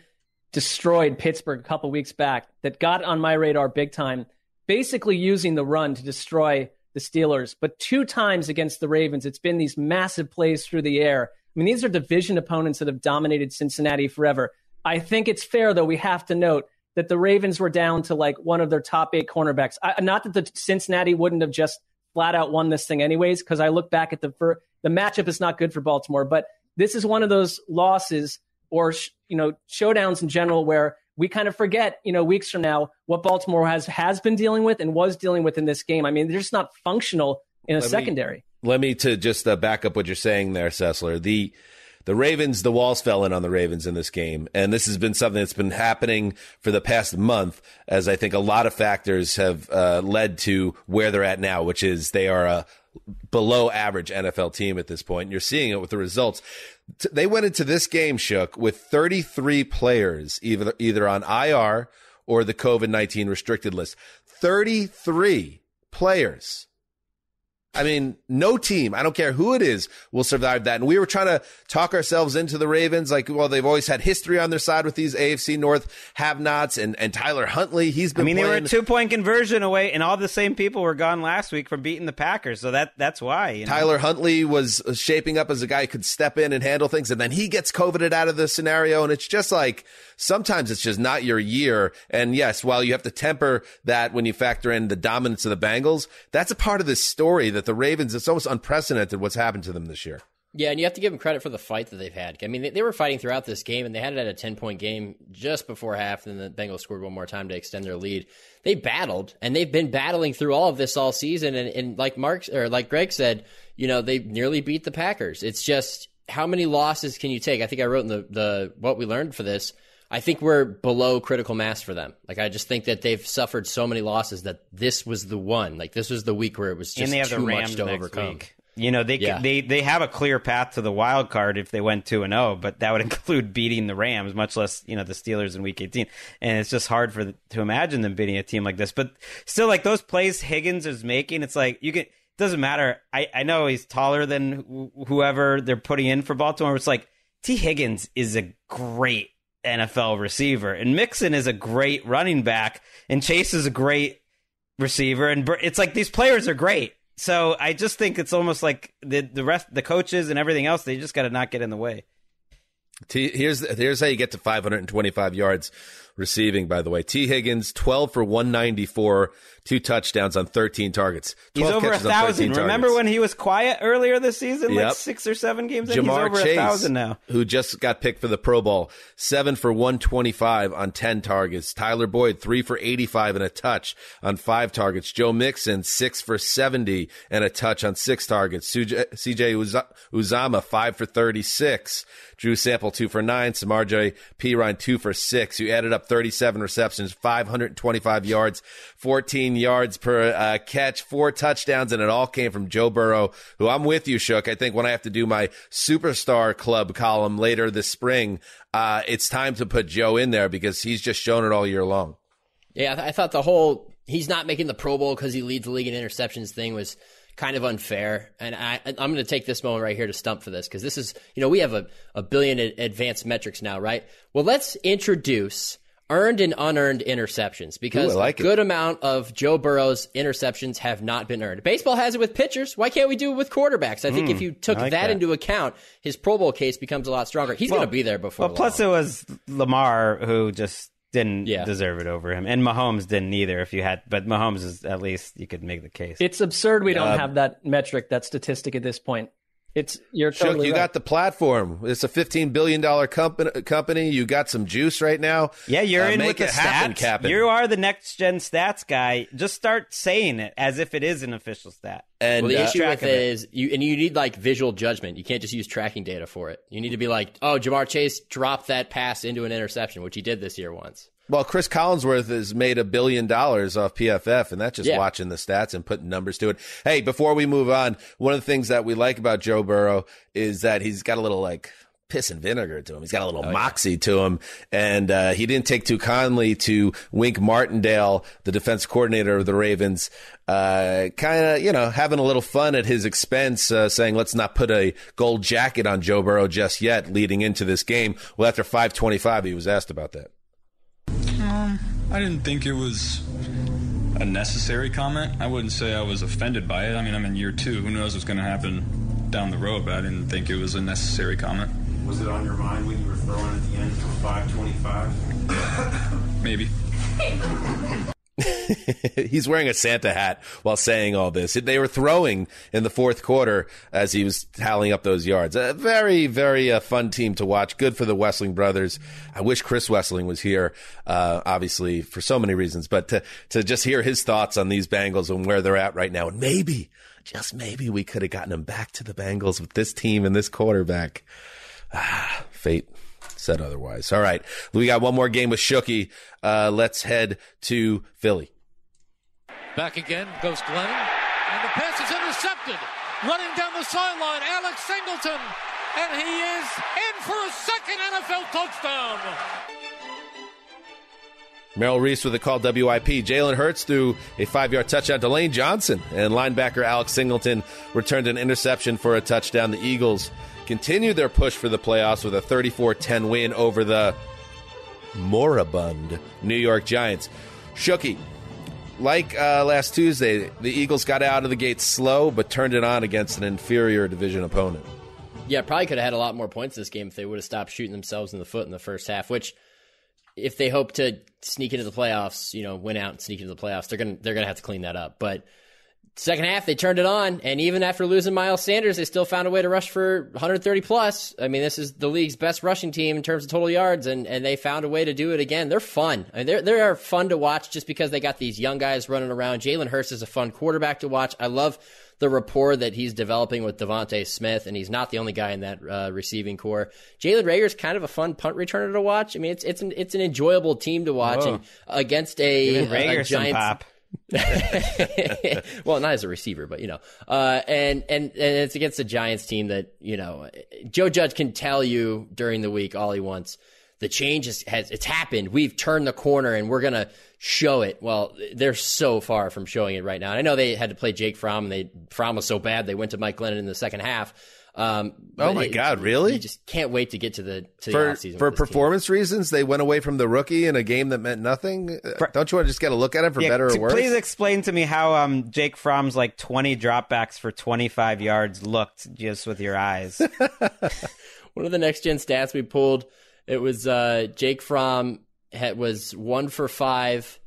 destroyed Pittsburgh a couple weeks back, that got on my radar big time, basically using the run to destroy the Steelers. But 2 times against the Ravens, it's been these massive plays through the air. I mean, these are division opponents that have dominated Cincinnati forever. I think it's fair, though, we have to note that the Ravens were down to like one of their top 8 cornerbacks. Not that the Cincinnati wouldn't have just flat out won this thing anyways, because I look back at the matchup is not good for Baltimore, but this is one of those losses or, you know, showdowns in general where we kind of forget, you know, weeks from now what Baltimore has been dealing with and was dealing with in this game. I mean, they're just not functional in a secondary. Let me to just back up what you're saying there, Sessler. The Ravens, the walls fell in on the Ravens in this game. And this has been something that's been happening for the past month, as I think a lot of factors have led to where they're at now, which is they are a below average NFL team at this point. And you're seeing it with the results. They went into this game, Shook, with 33 players, either on IR or the COVID-19 restricted list. 33 players. I mean, no team, I don't care who it is, will survive that. And we were trying to talk ourselves into the Ravens, like, well, they've always had history on their side with these AFC North have-nots and Tyler Huntley. He's been. I mean, they were a 2-point conversion away, and all the same people were gone last week from beating the Packers. So that's why. You know? Tyler Huntley was shaping up as a guy who could step in and handle things, and then he gets coveted out of the scenario. And it's just like, sometimes it's just not your year. And yes, while you have to temper that when you factor in the dominance of the Bengals, that's a part of this story that the Ravens, it's almost unprecedented what's happened to them this year. Yeah, and you have to give them credit for the fight that they've had. I mean, they were fighting throughout this game, and they had it at a 10-point game just before half, and then the Bengals scored one more time to extend their lead. They battled, and they've been battling through all of this all season, and like Greg said, you know, they nearly beat the Packers. It's just, how many losses can you take? I think I wrote in the what we learned for this, I think we're below critical mass for them. Like, I just think that they've suffered so many losses that this was the one. Like, this was the week where it was just too much to overcome. Week. You know, they have a clear path to the wild card if they went 2-0, but that would include beating the Rams, much less, you know, the Steelers in Week 18. And it's just hard to imagine them beating a team like this. But still, like, those plays Higgins is making, it's like you can. It doesn't matter. I know he's taller than whoever they're putting in for Baltimore. It's like T. Higgins is a great NFL receiver, and Mixon is a great running back, and Chase is a great receiver, and it's like these players are great. So I just think it's almost like the rest, the coaches and everything else, they just got to not get in the way. Here's how you get to 525 yards receiving, by the way. T. Higgins, 12 for 194, 2 touchdowns on 13 targets. He's over 1,000. Remember when he was quiet earlier this season, like 6 or 7 games in? He's over 1,000 now. Who just got picked for the Pro Bowl, 7 for 125 on 10 targets. Tyler Boyd, 3 for 85 and a touch on 5 targets. Joe Mixon, 6 for 70 and a touch on 6 targets. C.J. Uzama, 5 for 36. Drew Sample, 2 for 9. Samardzija Perine, 2 for 6. You added up 37 receptions, 525 yards, 14 yards per catch, 4 touchdowns, and it all came from Joe Burrow, who I'm with you, Shook. I think when I have to do my Superstar Club column later this spring, it's time to put Joe in there because he's just shown it all year long. Yeah, I thought the whole he's not making the Pro Bowl because he leads the league in interceptions thing was kind of unfair. And I'm going to take this moment right here to stump for this because this is, you know, we have a billion advanced metrics now, right? Well, let's introduce earned and unearned interceptions because a good amount of Joe Burrow's interceptions have not been earned. Baseball has it with pitchers. Why can't we do it with quarterbacks? I think if you took that into account, his Pro Bowl case becomes a lot stronger. He's going to be there before long. Plus it was Lamar who just didn't deserve it over him. And Mahomes didn't either if you had, but Mahomes is at least you could make the case. It's absurd we don't have that metric, that statistic at this point. It's your totally Shook, you right. Got the platform. It's a $15 billion company. You got some juice right now. Yeah, you're in with the stats. You are the next gen stats guy. Just start saying it as if it is an official stat. And the issue with it is you need like visual judgment. You can't just use tracking data for it. You need to be like, oh, Jamar Chase dropped that pass into an interception, which he did this year once. Well, Chris Collinsworth has made $1 billion off PFF, and that's just watching the stats and putting numbers to it. Hey, before we move on, one of the things that we like about Joe Burrow is that he's got a little like piss and vinegar to him. He's got a little moxie to him, and he didn't take too kindly to Wink Martindale, the defense coordinator of the Ravens, kind of, you know, having a little fun at his expense, saying, let's not put a gold jacket on Joe Burrow just yet leading into this game. Well, after 5:25, he was asked about that. I didn't think it was a necessary comment. I wouldn't say I was offended by it. I mean, I'm in year 2. Who knows what's going to happen down the road, but I didn't think it was a necessary comment. Was it on your mind when you were throwing at the end for 525? Maybe. He's wearing a Santa hat while saying all this. They were throwing in the fourth quarter as he was tallying up those yards. A very, very fun team to watch. Good for the Wessling brothers. I wish Chris Wessling was here, obviously, for so many reasons. But to just hear his thoughts on these Bengals and where they're at right now. And maybe, just maybe, we could have gotten him back to the Bengals with this team and this quarterback. Ah, fate said otherwise. All right, we got one more game with Shooky. Let's head to Philly. Back again goes Glennon, and the pass is intercepted. Running down the sideline, Alex Singleton, and he is in for a second NFL touchdown. Merrill Reese with a call WIP. Jalen Hurts threw a 5-yard touchdown to Lane Johnson, and linebacker Alex Singleton returned an interception for a touchdown. The Eagles continued their push for the playoffs with a 34-10 win over the moribund New York Giants. Shooky, like last Tuesday, the Eagles got out of the gate slow but turned it on against an inferior division opponent. Yeah, probably could have had a lot more points this game if they would have stopped shooting themselves in the foot in the first half, which if they hope to sneak into the playoffs, you know, win out and sneak into the playoffs, they're gonna have to clean that up. But second half, they turned it on, and even after losing Miles Sanders, they still found a way to rush for 130-plus. I mean, this is the league's best rushing team in terms of total yards, and they found a way to do it again. They're fun. I mean, they are fun to watch just because they got these young guys running around. Jalen Hurts is a fun quarterback to watch. I love the rapport that he's developing with Devontae Smith, and he's not the only guy in that receiving core. Jalen Reagor's kind of a fun punt returner to watch. I mean, it's an enjoyable team to watch, and against a Giants pop. Well, not as a receiver, but you know, and it's against the Giants team that, you know, Joe Judge can tell you during the week all he wants. The change it's happened. We've turned the corner and we're gonna show it. Well, they're so far from showing it right now. And I know they had to play Jake Fromm. Fromm was so bad they went to Mike Glennon in the second half. Oh my God! Really? You just can't wait to get to the offseason for performance reasons. They went away from the rookie in a game that meant nothing. Don't you want to just get a look at him for better or worse? Please explain to me how Jake Fromm's like 20 dropbacks for 25 yards looked just with your eyes. One of the next gen stats we pulled, it was Jake Fromm was 1 for 5,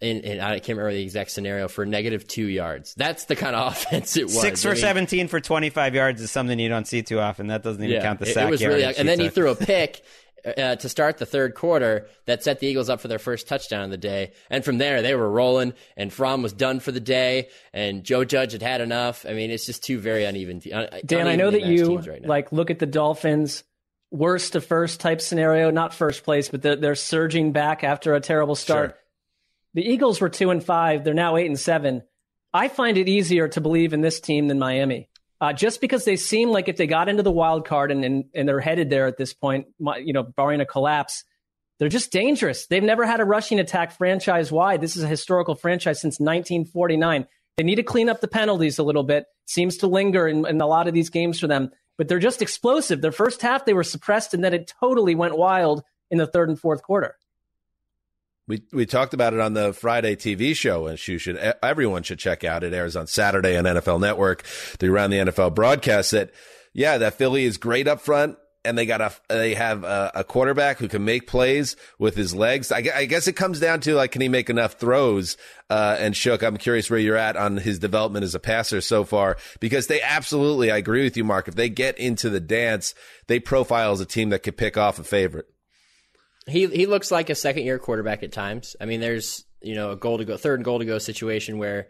and I can't remember the exact scenario, for -2 yards. That's the kind of offense it was. 6 for 17 for 25 yards is something you don't see too often. That doesn't even count the sack. It was really, and then he threw a pick to start the third quarter that set the Eagles up for their first touchdown of the day. And from there, they were rolling, and Fromm was done for the day, and Joe Judge had had enough. I mean, it's just two very uneven teams. Dan, I know that you like look at the Dolphins, worst to first type scenario, not first place, but they're surging back after a terrible start. Sure. The Eagles were 2-5. They're now 8-7. I find it easier to believe in this team than Miami. Just because they seem like if they got into the wild card and they're headed there at this point, you know, barring a collapse, they're just dangerous. They've never had a rushing attack franchise-wide. This is a historical franchise since 1949. They need to clean up the penalties a little bit. Seems to linger in a lot of these games for them, but they're just explosive. Their first half, they were suppressed, and then it totally went wild in the third and fourth quarter. We talked about it on the Friday TV show, and everyone should check out. It airs on Saturday on NFL Network, the Around the NFL broadcast. That Philly is great up front, and they have a quarterback who can make plays with his legs. I guess it comes down to, like, can he make enough throws? And Shook, I'm curious where you're at on his development as a passer so far, because they absolutely, I agree with you, Mark. If they get into the dance, they profile as a team that could pick off a favorite. He looks like a second-year quarterback at times. I mean, there's, you know, a goal to go, third and goal to go situation where,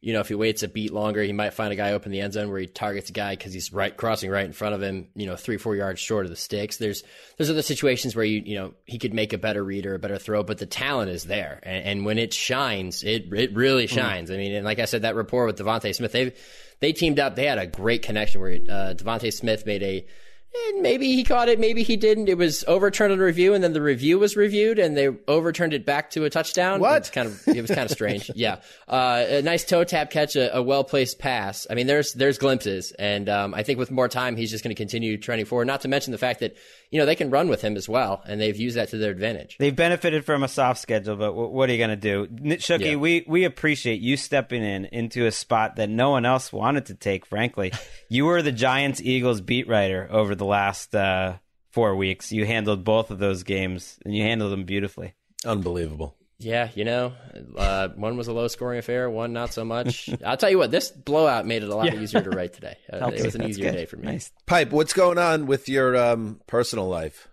you know, if he waits a beat longer, he might find a guy open in the end zone where he targets a guy because he's crossing right in front of him, you know, 3-4 yards short of the sticks. There's other situations where you know he could make a better read or a better throw, but the talent is there, and when it shines, it really shines. I mean, and like I said, that rapport with Devontae Smith, they teamed up. They had a great connection where Devontae Smith made a. And maybe he caught it, maybe he didn't. It was overturned in a review, and then the review was reviewed, and they overturned it back to a touchdown. What? It was kind of strange. Yeah, a nice toe tap catch, a well placed pass. I mean, there's glimpses, and I think with more time, he's just going to continue trending forward. Not to mention the fact that, you know, they can run with him as well, and they've used that to their advantage. They've benefited from a soft schedule, but what are you going to do, Shooky? Yeah. We appreciate you stepping into a spot that no one else wanted to take. Frankly, you were the Giants Eagles beat writer over the last 4 weeks. You handled both of those games, and you handled them beautifully. Unbelievable. Yeah, you know, one was a low-scoring affair, one not so much. I'll tell you what, this blowout made it a lot easier to write today. It was an easier day for me. Nice. Pipe, what's going on with your personal life?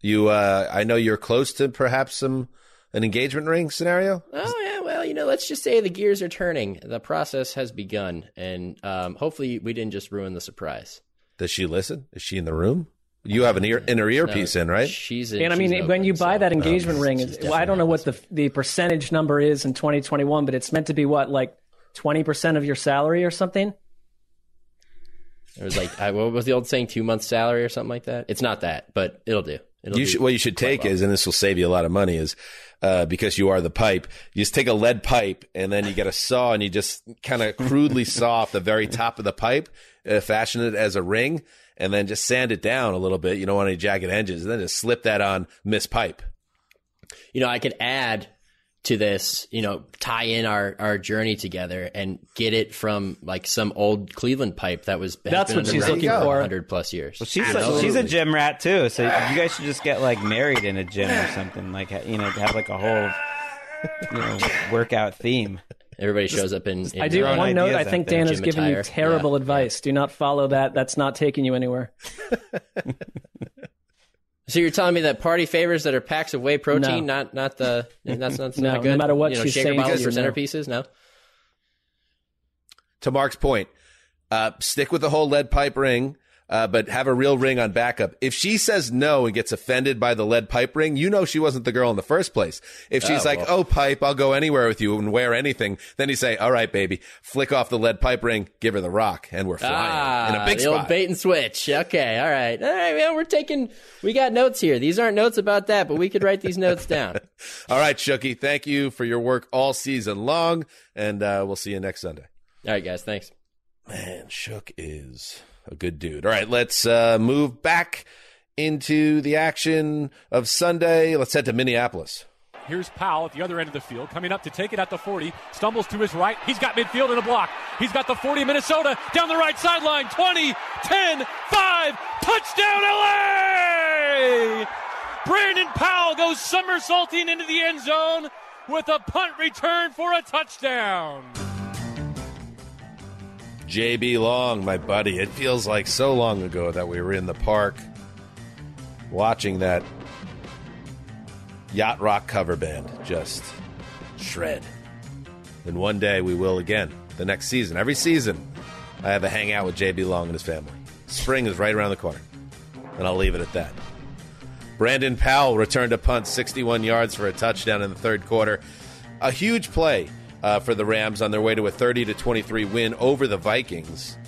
You, I know you're close to perhaps an engagement ring scenario? Oh, yeah, well, you know, let's just say the gears are turning. The process has begun, and hopefully we didn't just ruin the surprise. Does she listen? Is she in the room? You have an inner earpiece in, right? And I mean, when you buy that engagement ring, I don't know what the percentage number is in 2021, but it's meant to be what, like 20% of your salary or something? It was like, what was the old saying? 2 months salary or something like that? It's not that, but it'll do. What you should take is, and this will save you a lot of money, is because you are the pipe, you just take a lead pipe and then you get a saw and you just kind of crudely saw off the very top of the pipe, fashion it as a ring, and then just sand it down a little bit. You don't want any jagged edges. And then just slip that on Miss Pipe. You know, I could add to this, you know, tie in our journey together and get it from like some old Cleveland pipe that was. That's what she's looking for. 100 plus years. Well, she's a gym rat too. So you guys should just get like married in a gym or something, like, you know, have like a whole, you know, workout theme. Everybody shows up in I do one note. I think Dan has given you terrible advice. Do not follow that. That's not taking you anywhere. So you're telling me that party favors that are packs of whey protein, not good. No matter what, she's shaker bottles for centerpieces. No. To Mark's point, stick with the whole lead pipe ring. But have a real ring on backup. If she says no and gets offended by the lead pipe ring, you know she wasn't the girl in the first place. If she's pipe, I'll go anywhere with you and wear anything, then you say, all right, baby, flick off the lead pipe ring, give her the rock, and we're flying in a big spot. The old bait and switch. Okay, all right, well, we got notes here. These aren't notes about that, but we could write these notes down. All right, Shooky, thank you for your work all season long, and we'll see you next Sunday. All right, guys, thanks. Man, Shook is a good dude. All right, let's move back into the action of Sunday. Let's head to Minneapolis. Here's Powell at the other end of the field, coming up to take it at the 40, stumbles to his right. He's got midfield and a block. He's got the 40, Minnesota, down the right sideline, 20, 10, 5, touchdown, L.A.! Brandon Powell goes somersaulting into the end zone with a punt return for a touchdown. JB Long, my buddy, it feels like so long ago that we were in the park watching that yacht rock cover band just shred. And one day we will again, the next season. Every season, I have a hangout with JB Long and his family. Spring is right around the corner, and I'll leave it at that. Brandon Powell returned a punt 61 yards for a touchdown in the third quarter. A huge play for the Rams on their way to a 30-23 win over the Vikings.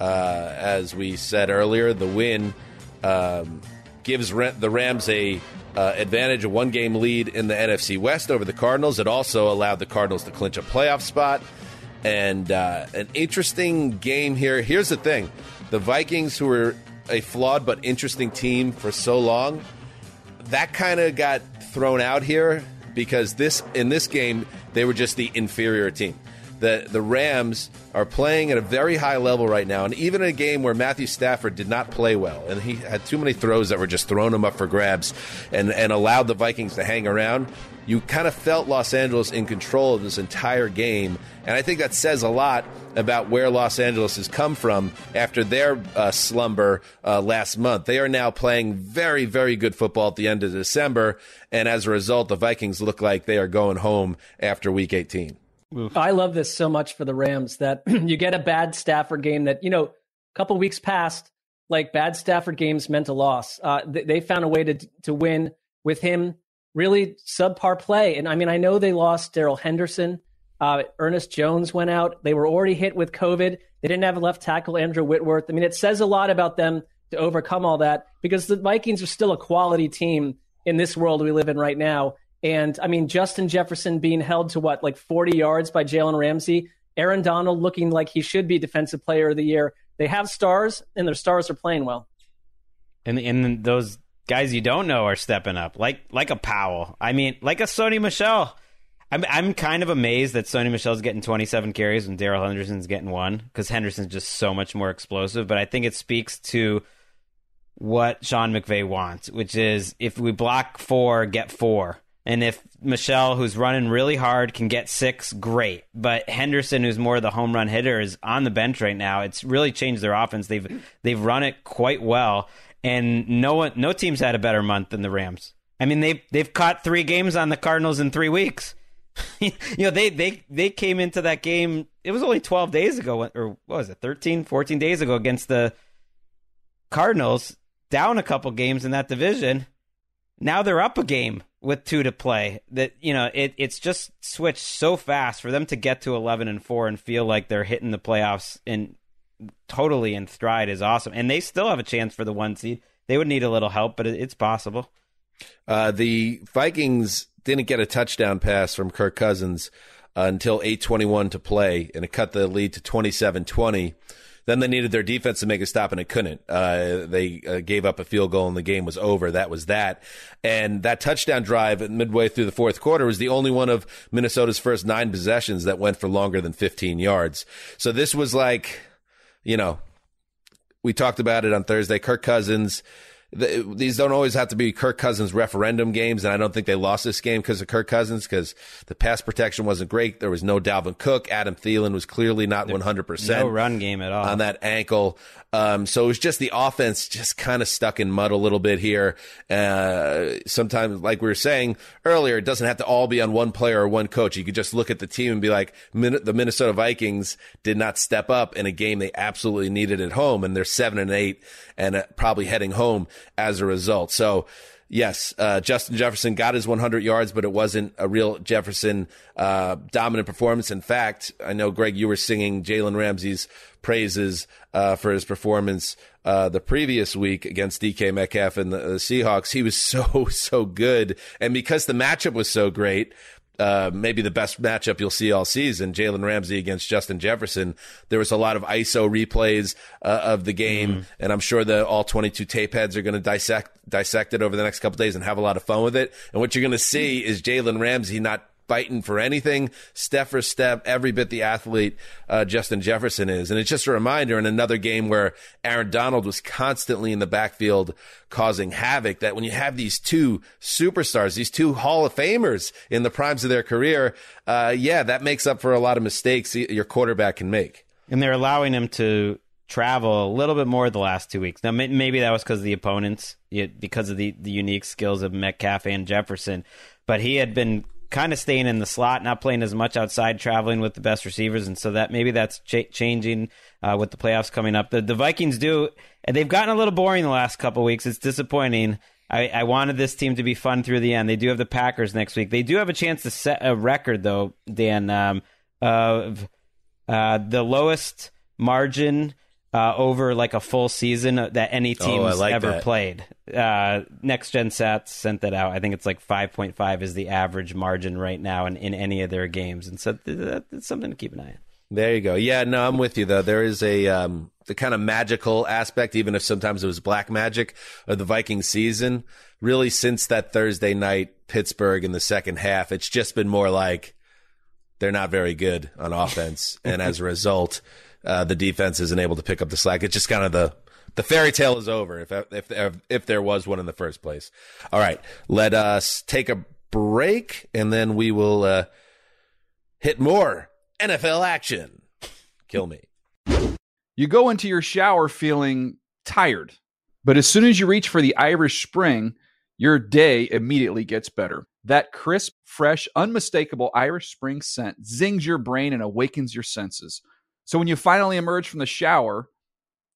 As we said earlier, the win gives the Rams a advantage, a one-game lead in the NFC West over the Cardinals. It also allowed the Cardinals to clinch a playoff spot. And an interesting game here. Here's the thing. The Vikings, who were a flawed but interesting team for so long, that kind of got thrown out here because in this game, they were just the inferior team. The Rams are playing at a very high level right now, and even in a game where Matthew Stafford did not play well, and he had too many throws that were just throwing him up for grabs and allowed the Vikings to hang around, you kind of felt Los Angeles in control of this entire game, and I think that says a lot about where Los Angeles has come from after their slumber last month. They are now playing very, very good football at the end of December, and as a result, the Vikings look like they are going home after Week 18. Oof. I love this so much for the Rams that you get a bad Stafford game that, a couple weeks past, like bad Stafford games meant a loss. They found a way to win with him. Really subpar play. And I mean, I know they lost Darrell Henderson. Ernest Jones went out. They were already hit with COVID. They didn't have a left tackle, Andrew Whitworth. I mean, it says a lot about them to overcome all that because the Vikings are still a quality team in this world we live in right now. And, I mean, Justin Jefferson being held to, 40 yards by Jalen Ramsey. Aaron Donald looking like he should be Defensive Player of the Year. They have stars, and their stars are playing well. And those guys you don't know are stepping up, like a Powell. I mean, like a Sony Michel. I'm kind of amazed that Sony Michel's getting 27 carries and Darrell Henderson's getting one because Henderson's just so much more explosive. But I think it speaks to what Sean McVay wants, which is if we block four, get four. And if Michel, who's running really hard, can get six, great. But Henderson, who's more the home run hitter, is on the bench right now. It's really changed their offense. They've run it quite well, and no team's had a better month than the Rams. I mean, they've caught three games on the Cardinals in 3 weeks. They came into that game. It was only 12 days ago, or what was it, 13, 14 days ago against the Cardinals, down a couple games in that division. Now they're up a game with two to play. That it's just switched so fast for them to get to 11-4 and feel like they're hitting the playoffs and totally in stride is awesome. And they still have a chance for the one seed. They would need a little help, but it's possible. The Vikings didn't get a touchdown pass from Kirk Cousins until 8:21 to play, and it cut the lead to 27-20. Then they needed their defense to make a stop, and it couldn't. They gave up a field goal, and the game was over. That was that. And that touchdown drive at midway through the fourth quarter was the only one of Minnesota's first 9 possessions that went for longer than 15 yards. So this was like, we talked about it on Thursday. Kirk Cousins, these don't always have to be Kirk Cousins referendum games, and I don't think they lost this game because of Kirk Cousins because the pass protection wasn't great. There was no Dalvin Cook. Adam Thielen was clearly not 100%. No run game at all on that ankle. So it was just the offense just kind of stuck in mud a little bit here. Sometimes, like we were saying earlier, it doesn't have to all be on one player or one coach. You could just look at the team and be like, the Minnesota Vikings did not step up in a game they absolutely needed at home, and they're 7-8 and probably heading home as a result. So yes, Justin Jefferson got his 100 yards, but it wasn't a real Jefferson dominant performance. In fact, I know, Greg, you were singing Jalen Ramsey's praises for his performance the previous week against DK Metcalf and the Seahawks. He was so good. And because the matchup was so great, maybe the best matchup you'll see all season, Jalen Ramsey against Justin Jefferson. There was a lot of ISO replays of the game, and I'm sure the all 22 tape heads are going to dissect it over the next couple of days and have a lot of fun with it. And what you're going to see is Jalen Ramsey not biting for anything, step for step, every bit the athlete Justin Jefferson is. And it's just a reminder in another game where Aaron Donald was constantly in the backfield causing havoc, that when you have these two superstars, these two Hall of Famers in the primes of their career, that makes up for a lot of mistakes your quarterback can make. And they're allowing him to travel a little bit more the last 2 weeks. Now, maybe that was because of the opponents, because of the unique skills of Metcalf and Jefferson. But he had been kind of staying in the slot, not playing as much outside, traveling with the best receivers, and so that maybe that's changing with the playoffs coming up. The Vikings do, and they've gotten a little boring the last couple of weeks. It's disappointing. I wanted this team to be fun through the end. They do have the Packers next week. They do have a chance to set a record, though, Dan, of the lowest margin over like a full season that any team has ever played. Next Gen Stats sent that out. I think it's like 5.5 is the average margin right now in any of their games. And so that's something to keep an eye on. There you go. Yeah, no, I'm with you, though. There is a the kind of magical aspect, even if sometimes it was black magic, of the Viking season. Really, since that Thursday night, Pittsburgh in the second half, it's just been more like they're not very good on offense. And as a result, the defense isn't able to pick up the slack. It's just kind of the fairy tale is over, if there was one in the first place. All right, let us take a break, and then we will hit more NFL action. Kill me. You go into your shower feeling tired, but as soon as you reach for the Irish Spring, your day immediately gets better. That crisp, fresh, unmistakable Irish Spring scent zings your brain and awakens your senses. So when you finally emerge from the shower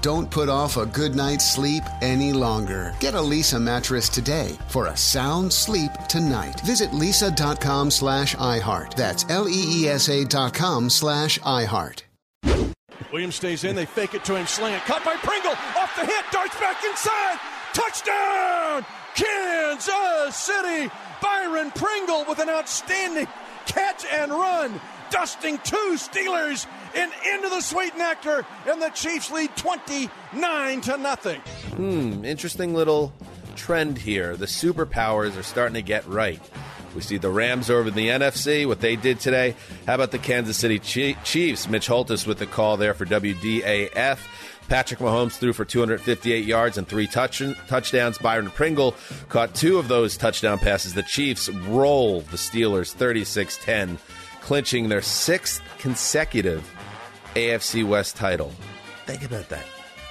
Don't put off a good night's sleep any longer. Get a Lisa mattress today for a sound sleep tonight. Visit lisa.com/iHeart. That's LEESA.com/iHeart. Williams stays in. They fake it to him. Slant. Caught by Pringle. Off the hit. Darts back inside. Touchdown, Kansas City. Byron Pringle with an outstanding catch and run, dusting two Steelers and into the sweet nectar. And the Chiefs lead 29-0. Interesting little trend here. The superpowers are starting to get right. We see the Rams over in the NFC, what they did today. How about the Kansas City Chiefs? Mitch Holtis with the call there for WDAF. Patrick Mahomes threw for 258 yards and three touchdowns. Byron Pringle caught two of those touchdown passes. The Chiefs roll the Steelers 36-10, clinching their sixth consecutive AFC West title. Think about that.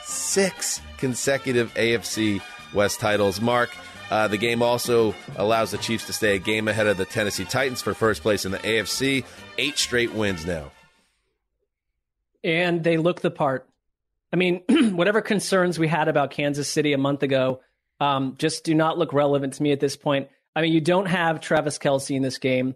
Six consecutive AFC West titles. Mark, the game also allows the Chiefs to stay a game ahead of the Tennessee Titans for first place in the AFC. 8 straight wins now. And they look the part. I mean, whatever concerns we had about Kansas City a month ago just do not look relevant to me at this point. I mean, you don't have Travis Kelce in this game.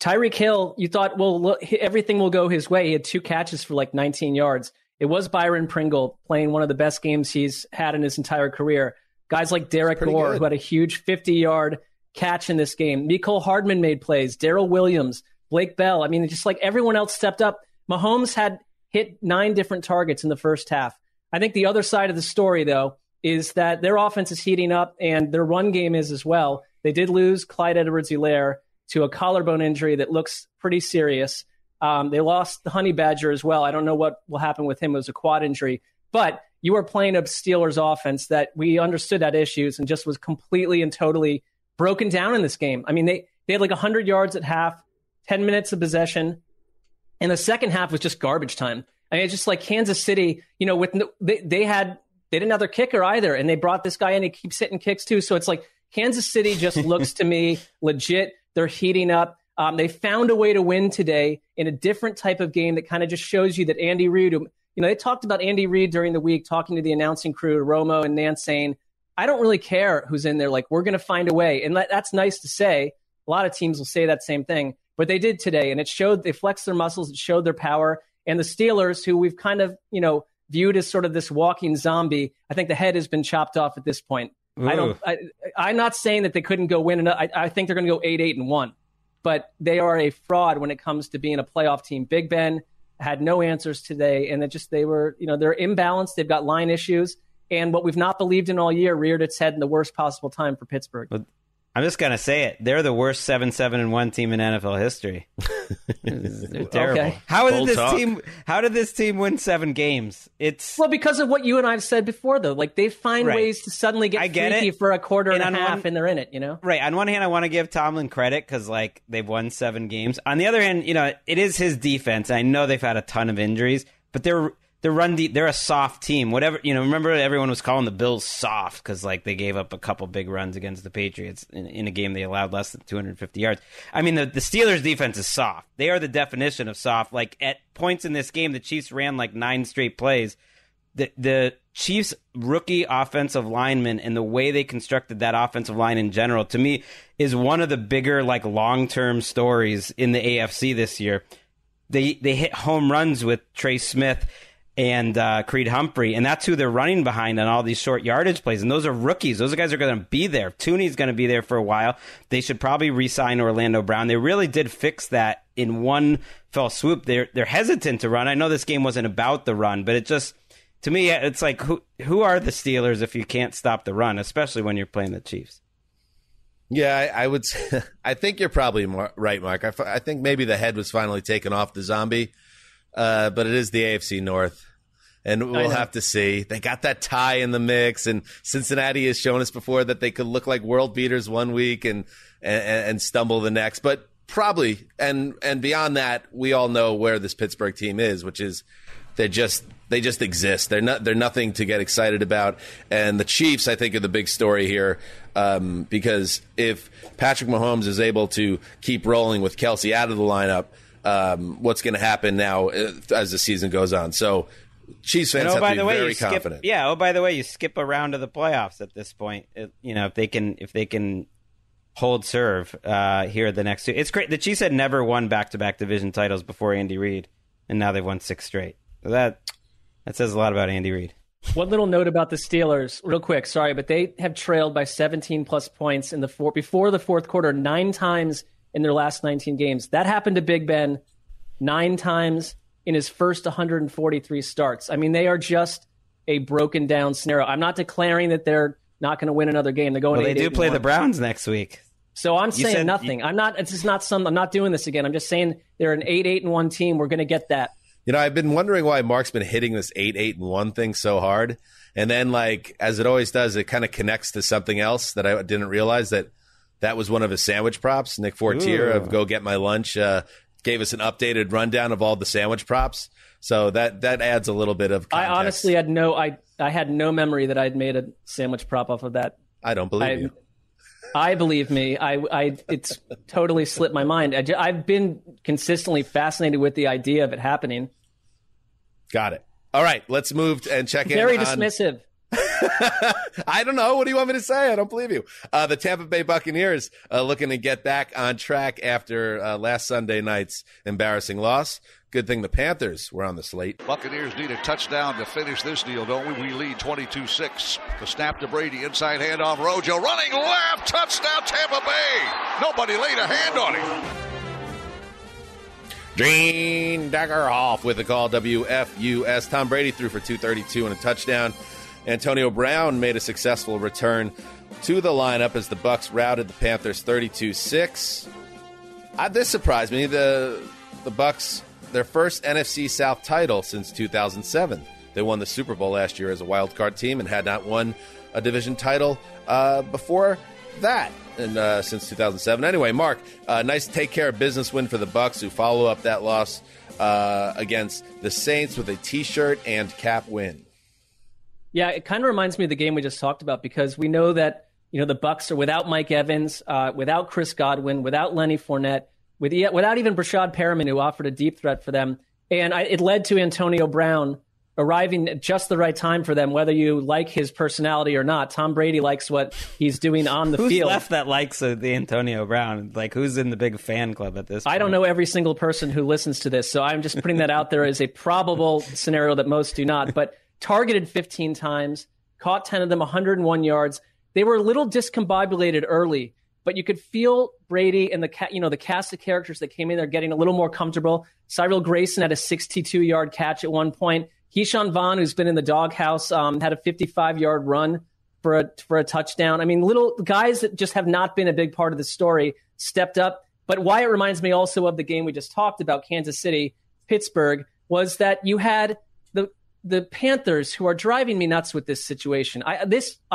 Tyreek Hill, you thought, well, look, everything will go his way. He had 2 catches for like 19 yards. It was Byron Pringle playing one of the best games he's had in his entire career. Guys like Derek Carr, who had a huge 50-yard catch in this game. Mecole Hardman made plays. Darrell Williams, Blake Bell. I mean, just like everyone else stepped up. Mahomes had hit 9 different targets in the first half. I think the other side of the story, though, is that their offense is heating up and their run game is as well. They did lose Clyde Edwards-Helaire to a collarbone injury that looks pretty serious. They lost the Honey Badger as well. I don't know what will happen with him. It was a quad injury. But you are playing a Steelers offense that we understood had issues and just was completely and totally broken down in this game. I mean, they had like 100 yards at half, 10 minutes of possession, and the second half was just garbage time. I mean, it's just like Kansas City, you know, with they didn't have their kicker either, and they brought this guy in. He keeps hitting kicks too. So it's like Kansas City just looks to me legit. They're heating up. They found a way to win today in a different type of game that kind of just shows you that Andy Reid, you know, they talked about Andy Reid during the week, talking to the announcing crew, Romo and Nance, saying, I don't really care who's in there. Like, we're going to find a way. And that's nice to say. A lot of teams will say that same thing, but they did today. And it showed they flexed their muscles. It showed their power. And the Steelers, who we've kind of, you know, viewed as sort of this walking zombie, I think the head has been chopped off at this point. Ooh. I'm not saying that they couldn't go win. I think they're going to go 8-8-1, but they are a fraud when it comes to being a playoff team. Big Ben had no answers today, and they're imbalanced. They've got line issues, and what we've not believed in all year reared its head in the worst possible time for Pittsburgh. I'm just going to say it. They're the worst 7-7-1 team in NFL history. They're terrible. Okay. How did this team win 7 games? It's well because of what you and I've said before, though. Like they find ways to suddenly get freaky for a quarter and a half, and they're in it. You know, right? On one hand, I want to give Tomlin credit because like they've won 7 games. On the other hand, you know, it is his defense. I know they've had a ton of injuries, but they're a soft team. Whatever, you know, remember everyone was calling the Bills soft because like they gave up a couple big runs against the Patriots in a game they allowed less than 250 yards. I mean, the Steelers' defense is soft. They are the definition of soft. Like at points in this game, the Chiefs ran like 9 straight plays. The Chiefs' rookie offensive linemen and the way they constructed that offensive line in general, to me, is one of the bigger like long-term stories in the AFC this year. They hit home runs with Trey Smith and Creed Humphrey, and that's who they're running behind on all these short yardage plays, and those are rookies. Those guys are going to be there. Tooney's going to be there for a while. They should probably re-sign Orlando Brown. They really did fix that in one fell swoop. They're hesitant to run. I know this game wasn't about the run, but it just, to me, it's like who are the Steelers if you can't stop the run, especially when you're playing the Chiefs? Yeah, I would say, I think you're probably right, Mark. I think maybe the head was finally taken off the zombie. But it is the AFC North, and we'll have to see. They got that tie in the mix, and Cincinnati has shown us before that they could look like world beaters one week and stumble the next. But probably, and beyond that, we all know where this Pittsburgh team is, which is they just exist. They're nothing to get excited about. And the Chiefs, I think, are the big story here because if Patrick Mahomes is able to keep rolling with Kelce out of the lineup, what's going to happen now as the season goes on. So Chiefs fans have to be very confident. Yeah. Oh, by the way, you skip a round of the playoffs at this point. You know, if they can hold serve here the next two. It's great. The Chiefs had never won back-to-back division titles before Andy Reid, and now they've won 6 straight. So that says a lot about Andy Reid. One little note about the Steelers, real quick. Sorry, but they have trailed by 17-plus points in the before the fourth quarter 9 times in their last 19 games. That happened to Big Ben 9 times in his first 143 starts. I mean, they are just a broken down scenario. I'm not declaring that they're not going to win another game. They're going to play the Browns next week. So I'm saying nothing. I'm not doing this again. I'm just saying they're an 8-8-1 team. We're going to get that. You know, I've been wondering why Mark's been hitting this 8-8-1 thing so hard. And then like, as it always does, it kind of connects to something else that I didn't realize that was one of his sandwich props. Nick Fortier of Go Get My Lunch gave us an updated rundown of all the sandwich props. So that adds a little bit of context. I honestly had no memory that I'd made a sandwich prop off of that. I don't believe you. I believe me. It's totally slipped my mind. I've been consistently fascinated with the idea of it happening. Got it. All right, let's move and check in. Very dismissive. I don't know. What do you want me to say? I don't believe you. The Tampa Bay Buccaneers looking to get back on track after last Sunday night's embarrassing loss. Good thing the Panthers were on the slate. Buccaneers need a touchdown to finish this deal, don't we? We lead 22-6. The snap to Brady, inside handoff, Rojo running left, touchdown Tampa Bay. Nobody laid a hand on him. Gene Daggerhoff with the call, WFUS. Tom Brady threw for 232 and a touchdown. Antonio Brown made a successful return to the lineup as the Bucs routed the Panthers 32-6. This surprised me. The Bucs, their first NFC South title since 2007. They won the Super Bowl last year as a wild card team and had not won a division title before that and since 2007. Anyway, Mark, nice take care of business win for the Bucs, who follow up that loss against the Saints with a T-shirt and cap win. Yeah, it kind of reminds me of the game we just talked about, because we know that, you know, the Bucs are without Mike Evans, without Chris Godwin, without Lenny Fournette, without even Brashad Perriman, who offered a deep threat for them. And it led to Antonio Brown arriving at just the right time for them, whether you like his personality or not. Tom Brady likes what he's doing on the field. Who's left that likes the Antonio Brown? Like, who's in the big fan club at this point? I don't know every single person who listens to this, so I'm just putting that out there as a probable scenario that most do not. But targeted 15 times, caught 10 of them, 101 yards. They were a little discombobulated early, but you could feel Brady and the cast of characters that came in there getting a little more comfortable. Cyril Grayson had a 62-yard catch at one point. Keyshawn Vaughn, who's been in the doghouse, had a 55-yard run for a touchdown. I mean, little guys that just have not been a big part of the story stepped up. But why it reminds me also of the game we just talked about, Kansas City, Pittsburgh, was that you had the Panthers, who are driving me nuts with this situation. I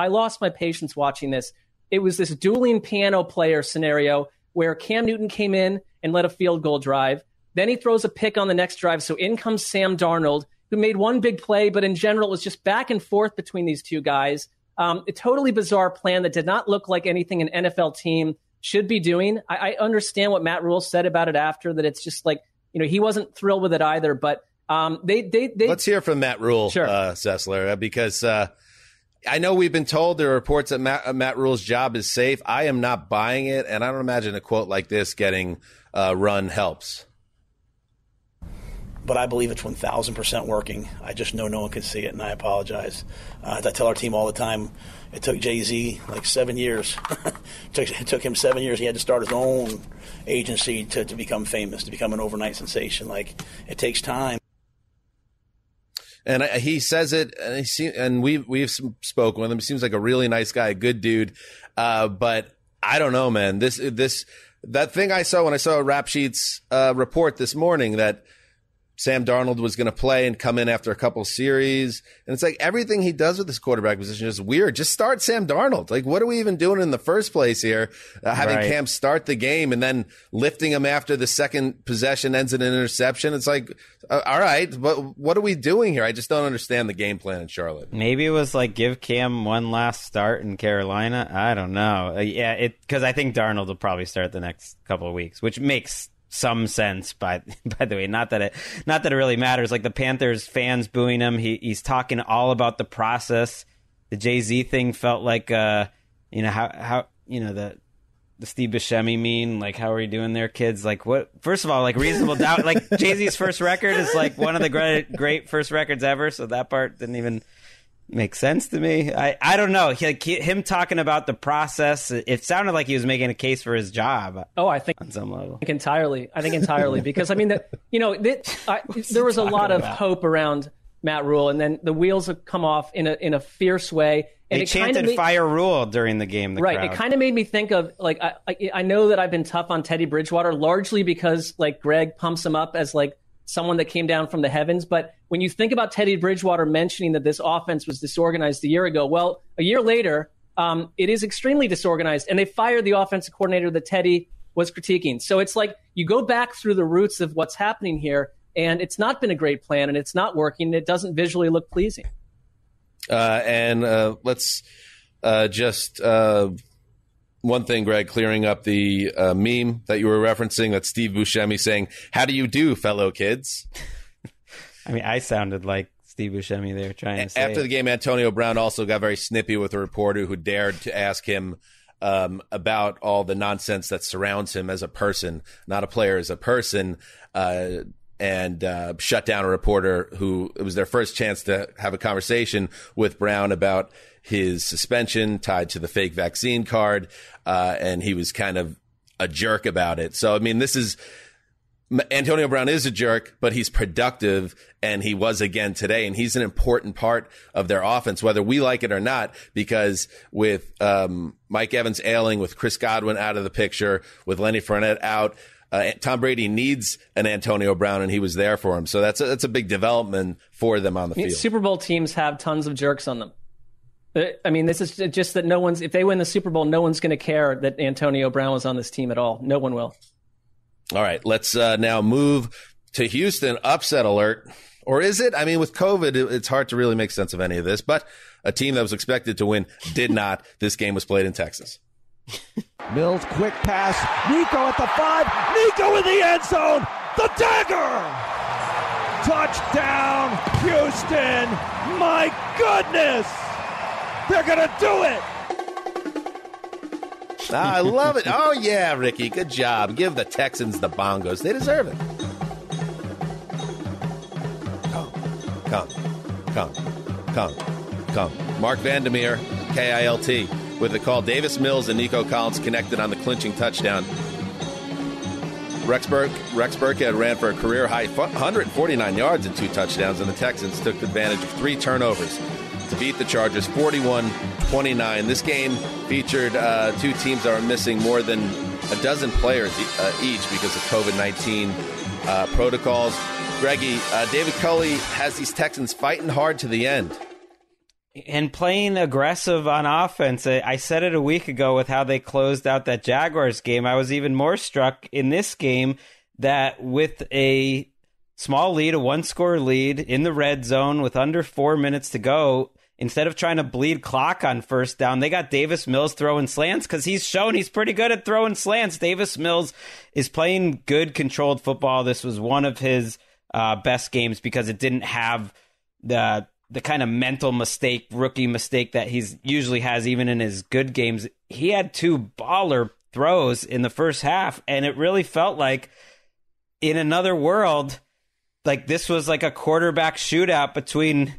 lost my patience watching this. It was this dueling piano player scenario where Cam Newton came in and led a field goal drive. Then he throws a pick on the next drive. So in comes Sam Darnold, who made one big play, but in general, it was just back and forth between these two guys. A totally bizarre plan that did not look like anything an NFL team should be doing. I understand what Matt Rule said about it after, that it's just like, you know, he wasn't thrilled with it either, but let's hear from Matt Rule, sure. Sessler, because I know we've been told there are reports that Matt Rule's job is safe. I am not buying it, and I don't imagine a quote like this getting run helps. But I believe it's 1,000% working. I just know no one can see it, and I apologize. As I tell our team all the time, it took Jay-Z like 7 years. It took him 7 years. He had to start his own agency to become famous, to become an overnight sensation. Like, it takes time. And he says it, and we've spoken with him. He seems like a really nice guy, a good dude. But I don't know, man. That thing I saw when I saw Rap Sheet's report this morning, that Sam Darnold was going to play and come in after a couple series. And it's like everything he does with this quarterback position is weird. Just start Sam Darnold. Like, what are we even doing in the first place here? Having Cam start the game and then lifting him after the second possession ends in an interception. It's like, all right, but what are we doing here? I just don't understand the game plan in Charlotte. Maybe it was like, give Cam one last start in Carolina. I don't know. Because I think Darnold will probably start the next couple of weeks, which makes some sense, by the way. Not that it really matters. Like, the Panthers fans booing him, he's talking all about the process. The Jay-Z thing felt like the Steve Buscemi meme, like, how are you doing there, kids? Like, what? First of all, like, Reasonable Doubt, like, Jay-Z's first record is like one of the great first records ever, so that part didn't even make sense to me. I don't know. Him talking about the process, it sounded like he was making a case for his job. Oh, I think on some level. I think entirely because, I mean, there was a lot of hope around Matt Rule, and then the wheels have come off in a fierce way. And they chanted "Fire Rule" during the game. Right. It kind of made me think of, like, I know that I've been tough on Teddy Bridgewater largely because, like, Greg pumps him up as, like, someone that came down from the heavens. But when you think about Teddy Bridgewater mentioning that this offense was disorganized a year ago, well, a year later, it is extremely disorganized. And they fired the offensive coordinator that Teddy was critiquing. So it's like you go back through the roots of what's happening here, and it's not been a great plan, and it's not working, and it doesn't visually look pleasing. And let's just one thing, Greg, clearing up the meme that you were referencing, that's Steve Buscemi saying, "How do you do, fellow kids?" I mean, I sounded like Steve Buscemi there trying to say. After the game, Antonio Brown also got very snippy with a reporter who dared to ask him about all the nonsense that surrounds him as a person, not a player, as a person, and shut down a reporter who, it was their first chance to have a conversation with Brown about his suspension tied to the fake vaccine card. And he was kind of a jerk about it. So, I mean, this is, Antonio Brown is a jerk, but he's productive, and he was again today. And he's an important part of their offense, whether we like it or not, because with Mike Evans ailing, with Chris Godwin out of the picture, with Lenny Fournette out, Tom Brady needs an Antonio Brown, and he was there for him. So that's a big development for them on the field. Super Bowl teams have tons of jerks on them. I mean, this is just that no one's, if they win the Super Bowl, no one's going to care that Antonio Brown was on this team at all. No one will. All right, let's now move to Houston. Upset alert. Or is it? I mean, with COVID, it's hard to really make sense of any of this, but a team that was expected to win did not. This game was played in Texas. Mills, quick pass. Nico at the 5. Nico in the end zone. The dagger. Touchdown, Houston. My goodness. They're going to do it. I love it. Oh, yeah, Ricky. Good job. Give the Texans the bongos. They deserve it. Come. Mark Vandermeer, KILT, with the call. Davis Mills and Nico Collins connected on the clinching touchdown. Rex Burkhead ran for a career-high 149 yards and 2 touchdowns, and the Texans took advantage of 3 turnovers to beat the Chargers 41-29. This game featured two teams that are missing more than a dozen players each because of COVID-19 protocols. Greggy, David Culley has these Texans fighting hard to the end. And playing aggressive on offense. I said it a week ago with how they closed out that Jaguars game. I was even more struck in this game that with a small lead, a 1-score lead in the red zone with under 4 minutes to go, instead of trying to bleed clock on first down, they got Davis Mills throwing slants because he's shown he's pretty good at throwing slants. Davis Mills is playing good, controlled football. This was one of his best games because it didn't have the kind of mental mistake, rookie mistake that he's usually has even in his good games. He had 2 baller throws in the first half, and it really felt like in another world, like this was like a quarterback shootout between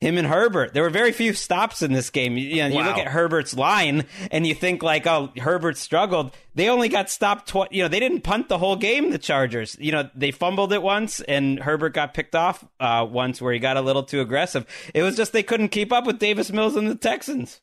him and Herbert. There were very few stops in this game. You look at Herbert's line and you think like, oh, Herbert struggled. They only got stopped twice. They didn't punt the whole game, the Chargers. They fumbled it once and Herbert got picked off once where he got a little too aggressive. It was just they couldn't keep up with Davis Mills and the Texans.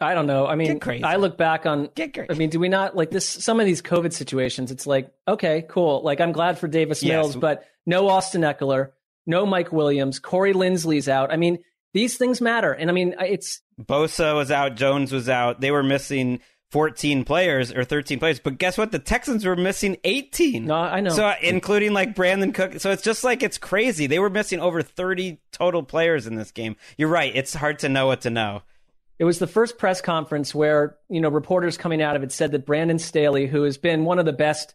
I don't know. I mean, I look back on, I mean, do we not like this? Some of these COVID situations, it's like, okay, cool. Like, I'm glad for Davis Mills, but no Austin Eckler, no Mike Williams, Corey Linsley's out. I mean, these things matter. And I mean, it's Bosa was out. Jones was out. They were missing 14 players or 13 players, but guess what? The Texans were missing 18. No, I know. So including like Brandon Cook. So it's just like, it's crazy. They were missing over 30 total players in this game. You're right. It's hard to know what to know. It was the first press conference where, reporters coming out of it said that Brandon Staley, who has been one of the best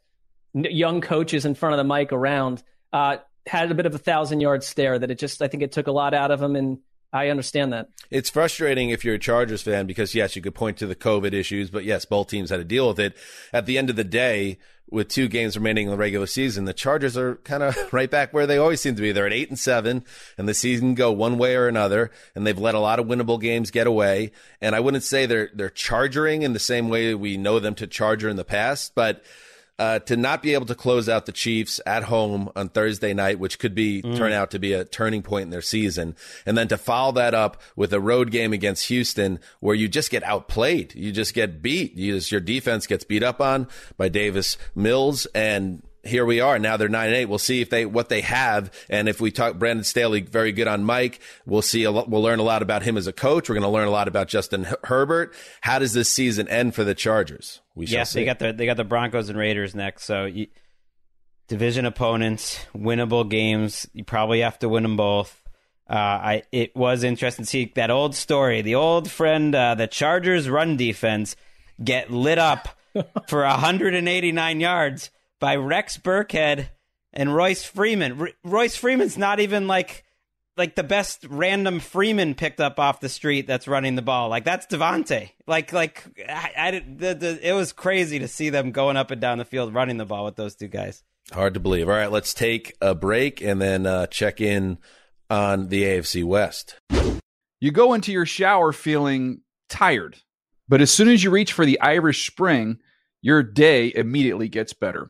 young coaches in front of the mic around, had a bit of a 1,000-yard stare that I think it took a lot out of him. And I understand that. It's frustrating if you're a Chargers fan because, yes, you could point to the COVID issues, but yes, both teams had to deal with it. At the end of the day, with 2 games remaining in the regular season, the Chargers are kind of right back where they always seem to be. They're at 8-7, and the season go one way or another, and they've let a lot of winnable games get away. And I wouldn't say they're chargering in the same way we know them to charger in the past, but to not be able to close out the Chiefs at home on Thursday night, which could be turn out to be a turning point in their season, and then to follow that up with a road game against Houston where you just get outplayed, you just get beat, your defense gets beat up on by Davis Mills, and here we are. Now they're 9-8. We'll see if what they have, and if we talk Brandon Staley, very good on Mike. We'll see. We'll learn a lot about him as a coach. We're going to learn a lot about Justin Herbert. How does this season end for the Chargers? We shall see. They got the Broncos and Raiders next. So division opponents, winnable games. You probably have to win them both. It was interesting to see that old story, the old friend, the Chargers run defense get lit up for 189 yards by Rex Burkhead and Royce Freeman. Royce Freeman's not even like the best random Freeman picked up off the street that's running the ball. Like, that's Devontae. It was crazy to see them going up and down the field running the ball with those two guys. Hard to believe. All right, let's take a break and then check in on the AFC West. You go into your shower feeling tired, but as soon as you reach for the Irish Spring, your day immediately gets better.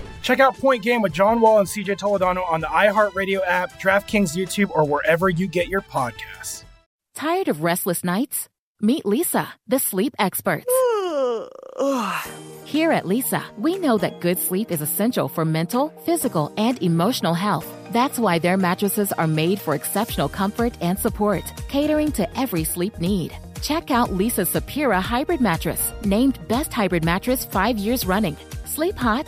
Check out Point Game with John Wall and CJ Toledano on the iHeartRadio app, DraftKings YouTube, or wherever you get your podcasts. Tired of restless nights? Meet Lisa, the sleep experts. Here at Lisa, we know that good sleep is essential for mental, physical, and emotional health. That's why their mattresses are made for exceptional comfort and support, catering to every sleep need. Check out Lisa's Sapira Hybrid Mattress, named Best Hybrid Mattress 5 years running. Sleep hot?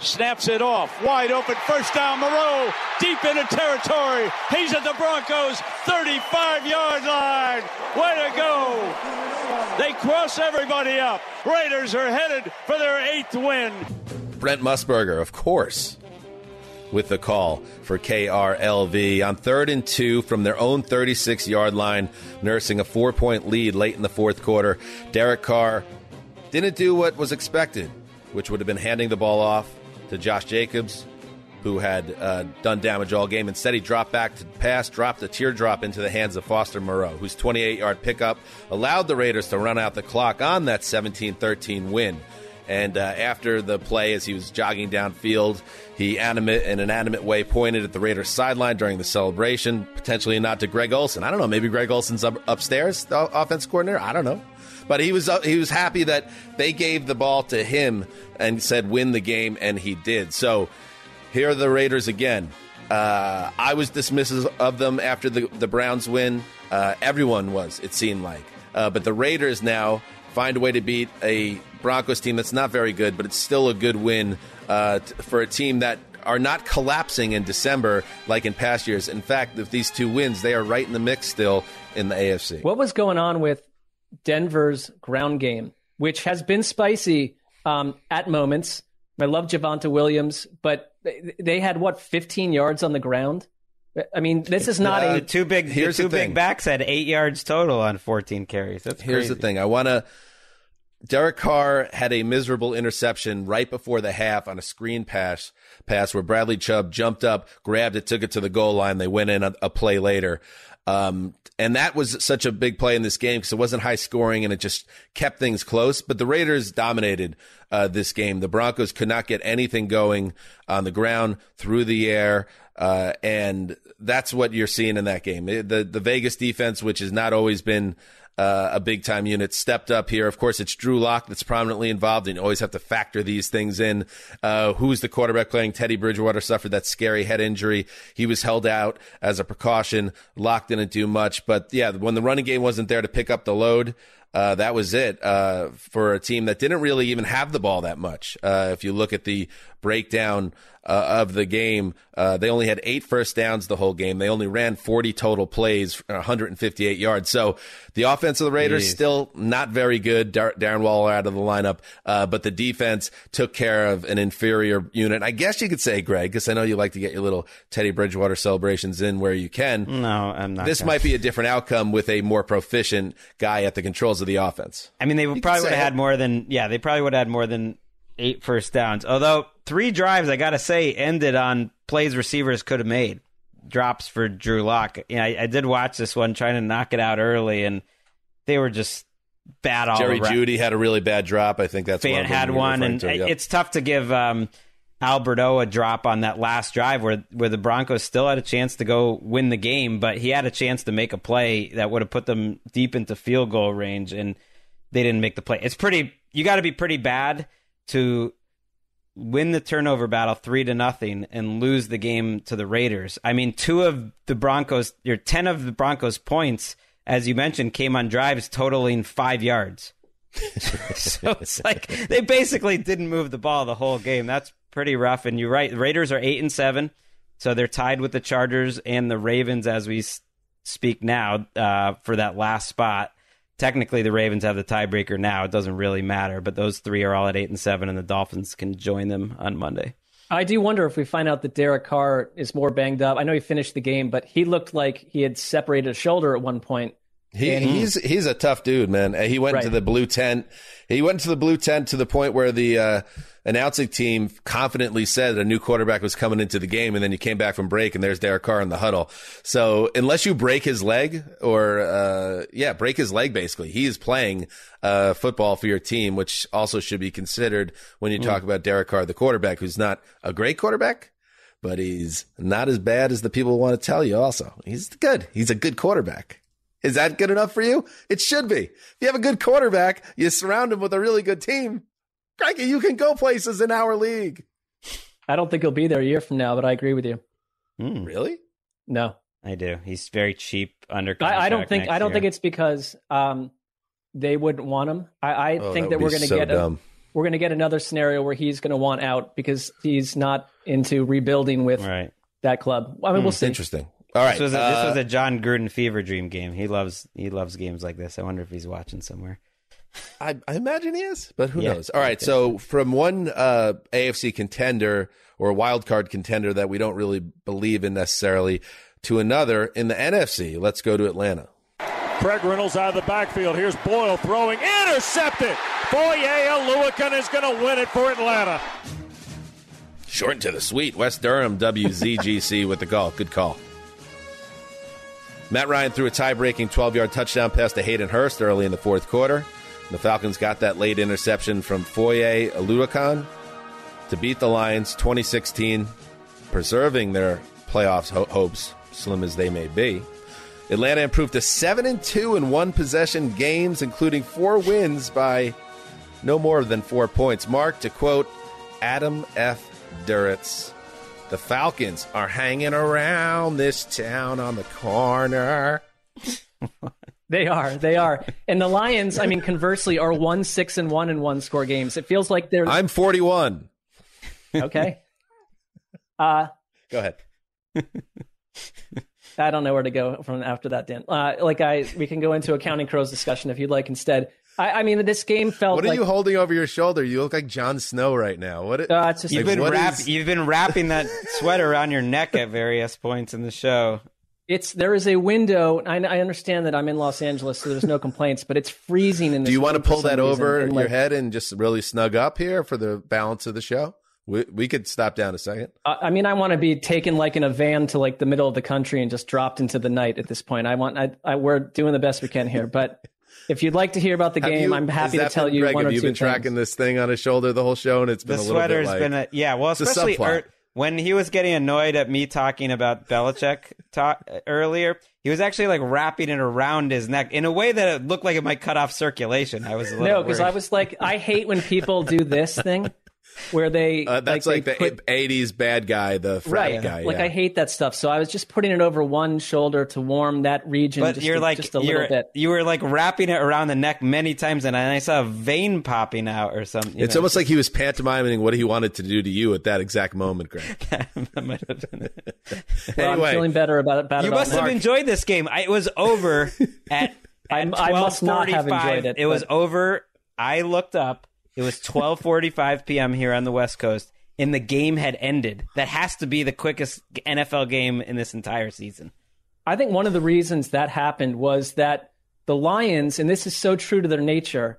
Snaps it off. Wide open. First down, Moreau. Deep into territory. He's at the Broncos' 35-yard line. Way to go. They cross everybody up. Raiders are headed for their 8th win. Brent Musburger, of course, with the call for KRLV. On 3rd and 2 from their own 36-yard line, nursing a 4-point lead late in the fourth quarter. Derek Carr didn't do what was expected, which would have been handing the ball off to Josh Jacobs, who had done damage all game. Instead, he dropped back to pass, dropped a teardrop into the hands of Foster Moreau, whose 28-yard pickup allowed the Raiders to run out the clock on that 17-13 win. And after the play, as he was jogging downfield, he in an animate way pointed at the Raiders' sideline during the celebration, potentially a nod to Greg Olsen. I don't know, maybe Greg Olsen's upstairs, the offensive coordinator. I don't know. But he was happy that they gave the ball to him and said, win the game, and he did. So here are the Raiders again. I was dismissive of them after the Browns win. Everyone was, it seemed like. But the Raiders now find a way to beat a Broncos team that's not very good, but it's still a good win for a team that are not collapsing in December like in past years. In fact, with these two wins, they are right in the mix still in the AFC. What was going on with Denver's ground game, which has been spicy at moments? I love Javonte Williams, but they had, 15 yards on the ground? I mean, this is not a... Here's the two big backs had 8 yards total on 14 carries. That's crazy. Here's the thing. I want to... Derek Carr had a miserable interception right before the half on a screen pass where Bradley Chubb jumped up, grabbed it, took it to the goal line. They went in a play later. And that was such a big play in this game because it wasn't high scoring and it just kept things close. But the Raiders dominated this game. The Broncos could not get anything going on the ground, through the air. And that's what you're seeing in that game. The Vegas defense, which has not always been a big-time unit, stepped up here. Of course, it's Drew Lock that's prominently involved, and you always have to factor these things in. Who's the quarterback playing? Teddy Bridgewater suffered that scary head injury. He was held out as a precaution. Lock didn't do much. But, yeah, when the running game wasn't there to pick up the load, that was it for a team that didn't really even have the ball that much. If you look at the breakdown of the game, they only had 8 first downs the whole game. They only ran 40 total plays, 158 yards. So the offense of the Raiders still not very good. Darren Waller out of the lineup, but the defense took care of an inferior unit. I guess you could say, Greg, because I know you like to get your little Teddy Bridgewater celebrations in where you can. No, I'm not. This might be a different outcome with a more proficient guy at the controls of the offense. I mean, they probably would have had more than, they probably would have had more than 8 first downs. Although 3 drives, I got to say, ended on plays receivers could have made. Drops for Drew Lock. You know, I did watch this one trying to knock it out early, and they were just bad all around. Jerry Jeudy had a really bad drop. I think that's one. Fan had one, and it's tough to give Alberto a drop on that last drive where the Broncos still had a chance to go win the game, but he had a chance to make a play that would have put them deep into field goal range, and they didn't make the play. It's pretty. You got to be pretty bad to win the turnover battle 3-0 and lose the game to the Raiders. I mean, 10 of the Broncos' points, as you mentioned, came on drives totaling 5 yards. So it's like they basically didn't move the ball the whole game. That's pretty rough. And you're right. The Raiders are 8-7. So they're tied with the Chargers and the Ravens as we speak now for that last spot. Technically, the Ravens have the tiebreaker now. It doesn't really matter, but those 3 are all at 8-7, and the Dolphins can join them on Monday. I do wonder if we find out that Derek Carr is more banged up. I know he finished the game, but he looked like he had separated a shoulder at one point. He's a tough dude, man. He went to the blue tent. He went to the blue tent to the point where the announcing team confidently said a new quarterback was coming into the game, and then you came back from break, and there's Derek Carr in the huddle. So unless you break his leg or, break his leg, basically, he is playing football for your team, which also should be considered when you talk about Derek Carr, the quarterback, who's not a great quarterback, but he's not as bad as the people want to tell you also. He's good. He's a good quarterback. Is that good enough for you? It should be. If you have a good quarterback, you surround him with a really good team. Crikey, you can go places in our league. I don't think he'll be there a year from now, but I agree with you. Really? No, I do. He's very cheap under contract. I don't think it's because they wouldn't want him. I think that we're going to we're going to get another scenario where he's going to want out because he's not into rebuilding with that club. I mean, we'll see. Interesting. All right. This was a John Gruden fever dream game. He loves games like this. I wonder if he's watching somewhere. I imagine he is, but who knows? All right. So from one AFC contender or wild card contender that we don't really believe in necessarily to another in the NFC, let's go to Atlanta. Craig Reynolds out of the backfield. Here's Boyle throwing. Intercepted. Boye Oluokun is going to win it for Atlanta. Short and to the sweet. West Durham, WZGC with the call. Good call. Matt Ryan threw a tie-breaking 12-yard touchdown pass to Hayden Hurst early in the fourth quarter. The Falcons got that late interception from Foye Oluokun to beat the Lions 20-16, preserving their playoff hopes, slim as they may be. Atlanta improved to 7-2 in one-possession games, including 4 wins by no more than 4 points. Mark, to quote Adam F. Duritz, the Falcons are hanging around this town on the corner. They are. And the Lions, I mean, conversely, are 1-6-1 in one-score games. It feels like they're... I'm 41. Okay. Go ahead. I don't know where to go from after that, Dan. We can go into a Counting Crows discussion if you'd like instead. I mean, this game felt. What are you holding over your shoulder? You look like Jon Snow right now. You've been wrapping that sweater around your neck at various points in the show. There is a window. I understand that I'm in Los Angeles, so there's no complaints, but it's freezing in this. Do you want to pull that over your head and just really snug up here for the balance of the show? We could stop down a second. I mean, I want to be taken like in a van to like the middle of the country and just dropped into the night at this point. We're doing the best we can here. But if you'd like to hear about the game, I'm happy to tell you one or two things. You've been tracking this thing on his shoulder the whole show, and it's been a little bit like... yeah, well, especially when he was getting annoyed at me talking about Belichick earlier, he was actually like wrapping it around his neck in a way that it looked like it might cut off circulation. I was a little worried. No, because I was like, I hate when people do this thing. Where they that's like the 80s bad guy, the frat guy. Like, I hate that stuff. So I was just putting it over one shoulder to warm that region. But just a little bit. You were like wrapping it around the neck many times, and I saw a vein popping out or something. It's almost like he was pantomiming what he wanted to do to you at that exact moment, Greg. That might have been it. Well, anyway, I'm feeling better about it. You must have enjoyed this game. It was over at 12:45. I must not have enjoyed it. It was over. I looked up. It was 12:45 p.m. here on the West Coast, and the game had ended. That has to be the quickest NFL game in this entire season. I think one of the reasons that happened was that the Lions, and this is so true to their nature,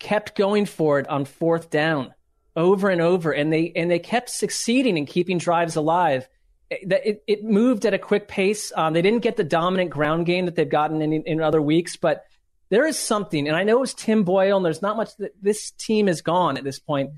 kept going for it on fourth down over and over, and they kept succeeding in keeping drives alive. It moved at a quick pace. They didn't get the dominant ground game that they've gotten in other weeks, but there is something, and I know it was Tim Boyle, and there's not much that this team is gone at this point,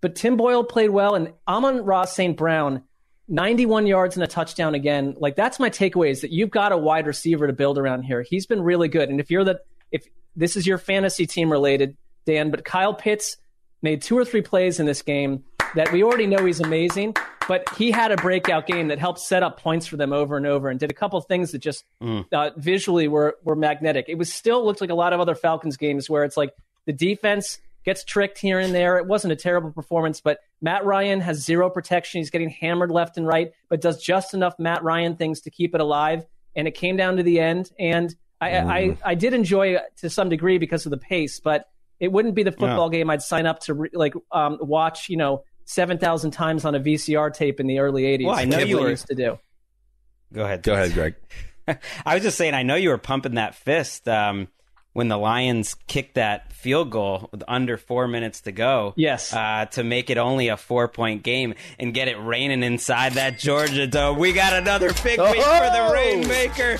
but Tim Boyle played well, and Amon-Ra St. Brown, 91 yards and a touchdown again. Like, that's my takeaway, is that you've got a wide receiver to build around here. He's been really good, and if this is your fantasy team related, Dan, but Kyle Pitts made 2 or 3 plays in this game that we already know he's amazing, but he had a breakout game that helped set up points for them over and over, and did a couple of things that just visually were magnetic. It was still looked like a lot of other Falcons games where it's like the defense gets tricked here and there. It wasn't a terrible performance, but Matt Ryan has zero protection. He's getting hammered left and right, but does just enough Matt Ryan things to keep it alive. And it came down to the end. And I did enjoy it to some degree because of the pace, but it wouldn't be the football game I'd sign up to watch, 7,000 times on a VCR tape in the early 80s. Well, I know you used to do. Go ahead, Greg. I was just saying, I know you were pumping that fist when the Lions kicked that field goal with under 4 minutes to go. Yes. To make it only a 4-point game and get it raining inside that Georgia dome. We got another big week for the Rainmaker.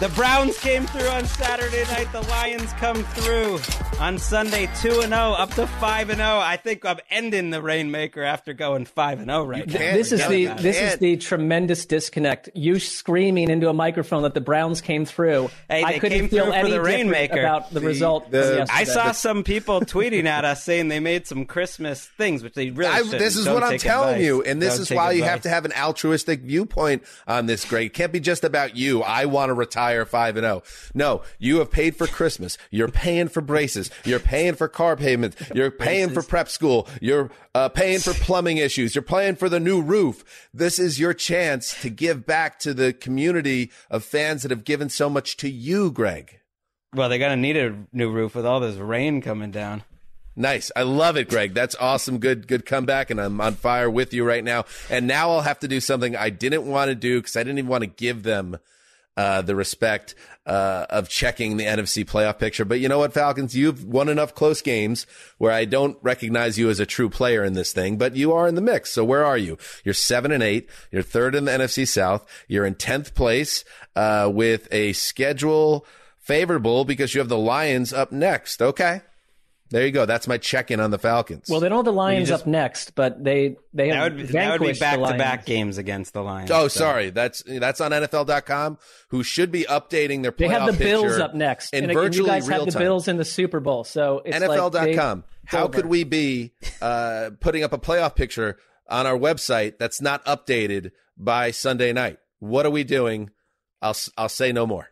The Browns came through on Saturday night. The Lions come through on Sunday, 2-0, up to 5-0. I think I'm ending the Rainmaker after going 5-0 right now. This is the tremendous disconnect. You screaming into a microphone that the Browns came through. Hey, I couldn't feel any different about the result. I saw some people tweeting at us saying they made some Christmas things, which they really shouldn't. This is what I'm telling you, and this is why you have to have an altruistic viewpoint on this, Greg. It can't be just about you. I want to retire. 5-0. No, you have paid for Christmas. You're paying for braces. You're paying for car payments. You're paying for prep school. You're paying for plumbing issues. You're paying for the new roof. This is your chance to give back to the community of fans that have given so much to you, Greg. Well, they're going to need a new roof with all this rain coming down. Nice. I love it, Greg. That's awesome. Good comeback, and I'm on fire with you right now. And now I'll have to do something I didn't want to do because I didn't even want to give them the respect of checking the NFC playoff picture. But you know what, Falcons? You've won enough close games where I don't recognize you as a true player in this thing, but you are in the mix. So where are you? You're 7-8. You're third in the NFC South. You're in 10th place with a schedule favorable because you have the Lions up next. Okay. There you go. That's my check-in on the Falcons. Well, they don't have the Lions up next, but they have vanquished the Lions. That would be back-to-back games against the Lions. Oh, so. Sorry. That's on NFL.com, who should be updating their playoff picture. They have the Bills up next. And virtually you guys have the Bills in the Super Bowl. So it's NFL.com. How could we be putting up a playoff picture on our website that's not updated by Sunday night? What are we doing? I'll say no more.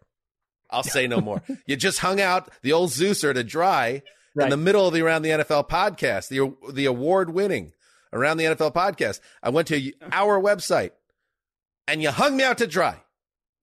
I'll say no more. You just hung out the old Zeuser to dry. Right. In the middle of the Around the NFL podcast, the award-winning Around the NFL podcast, I went to our website, and you hung me out to dry.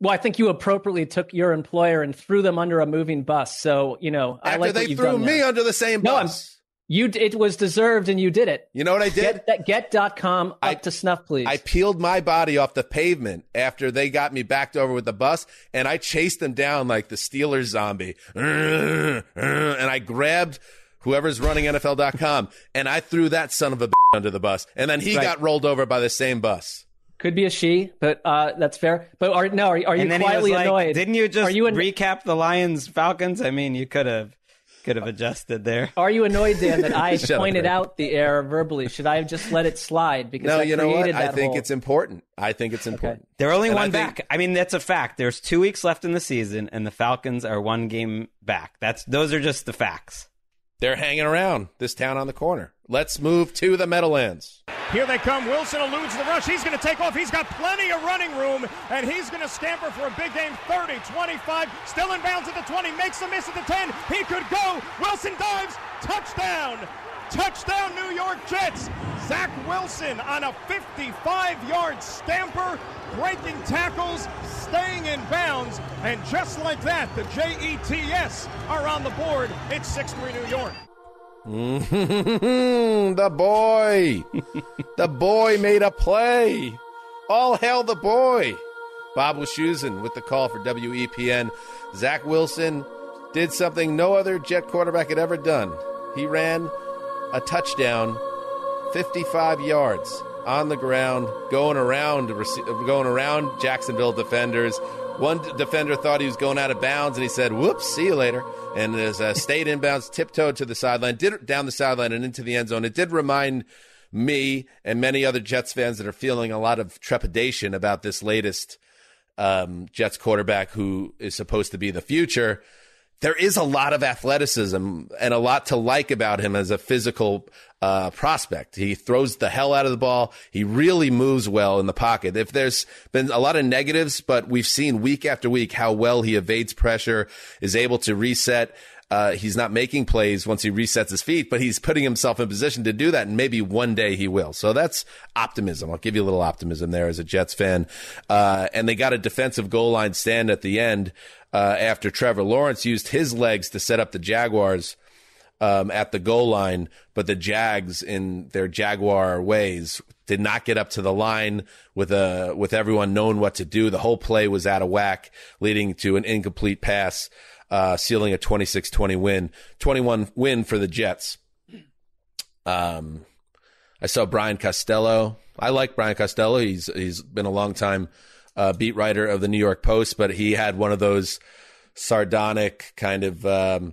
Well, I think you appropriately took your employer and threw them under a moving bus. So, I like what you've done there. After they threw me under the same bus. It was deserved, and you did it. You know what I did? Get.com up to snuff, please. I peeled my body off the pavement after they got me backed over with the bus, and I chased them down like the Steelers zombie. And I grabbed whoever's running NFL.com, and I threw that son of a bitch under the bus. And then he got rolled over by the same bus. Could be a she, but that's fair. But are you quietly annoyed? Didn't you just recap the Lions-Falcons? I mean, you could have adjusted there. Are you annoyed, Dan, that I pointed out the error verbally? Should I have just let it slide? Because no, you know what? It's important. I think it's important. Okay. They're only one back. I mean, that's a fact. There's 2 weeks left in the season, and the Falcons are one game back. Those are just the facts. They're hanging around this town on the corner. Let's move to the Meadowlands. Here they come. Wilson eludes the rush. He's going to take off. He's got plenty of running room, and he's going to scamper for a big game. 30, 25, still in bounds at the 20, makes a miss at the 10. He could go. Wilson dives. Touchdown. Touchdown, New York Jets. Zach Wilson on a 55-yard scamper, breaking tackles, staying in bounds, and just like that, the Jets are on the board. It's 6-3 New York. The boy. The boy made a play. All hail the boy. Bob Wischusen with the call for WEPN. Zach Wilson did something no other Jet quarterback had ever done. He ran a touchdown, 55 yards on the ground, going around Jacksonville defenders. One defender thought he was going out of bounds, and he said, whoops, see you later. And as stayed inbounds, tiptoed to the sideline, down the sideline and into the end zone. It did remind me and many other Jets fans that are feeling a lot of trepidation about this latest Jets quarterback who is supposed to be the future. There is a lot of athleticism and a lot to like about him as a physical prospect. He throws the hell out of the ball. He really moves well in the pocket. If there's been a lot of negatives, but we've seen week after week how well he evades pressure, is able to reset. He's not making plays once he resets his feet, but he's putting himself in position to do that, and maybe one day he will. So that's optimism. I'll give you a little optimism there as a Jets fan. And they got a defensive goal line stand at the end. After Trevor Lawrence used his legs to set up the Jaguars at the goal line, but the Jags, in their Jaguar ways, did not get up to the line with everyone knowing what to do. The whole play was out of whack, leading to an incomplete pass, sealing a 26-20 win, 21 win for the Jets. I saw Brian Costello. I like Brian Costello. He's been a long time beat writer of the New York Post, but he had one of those sardonic kind of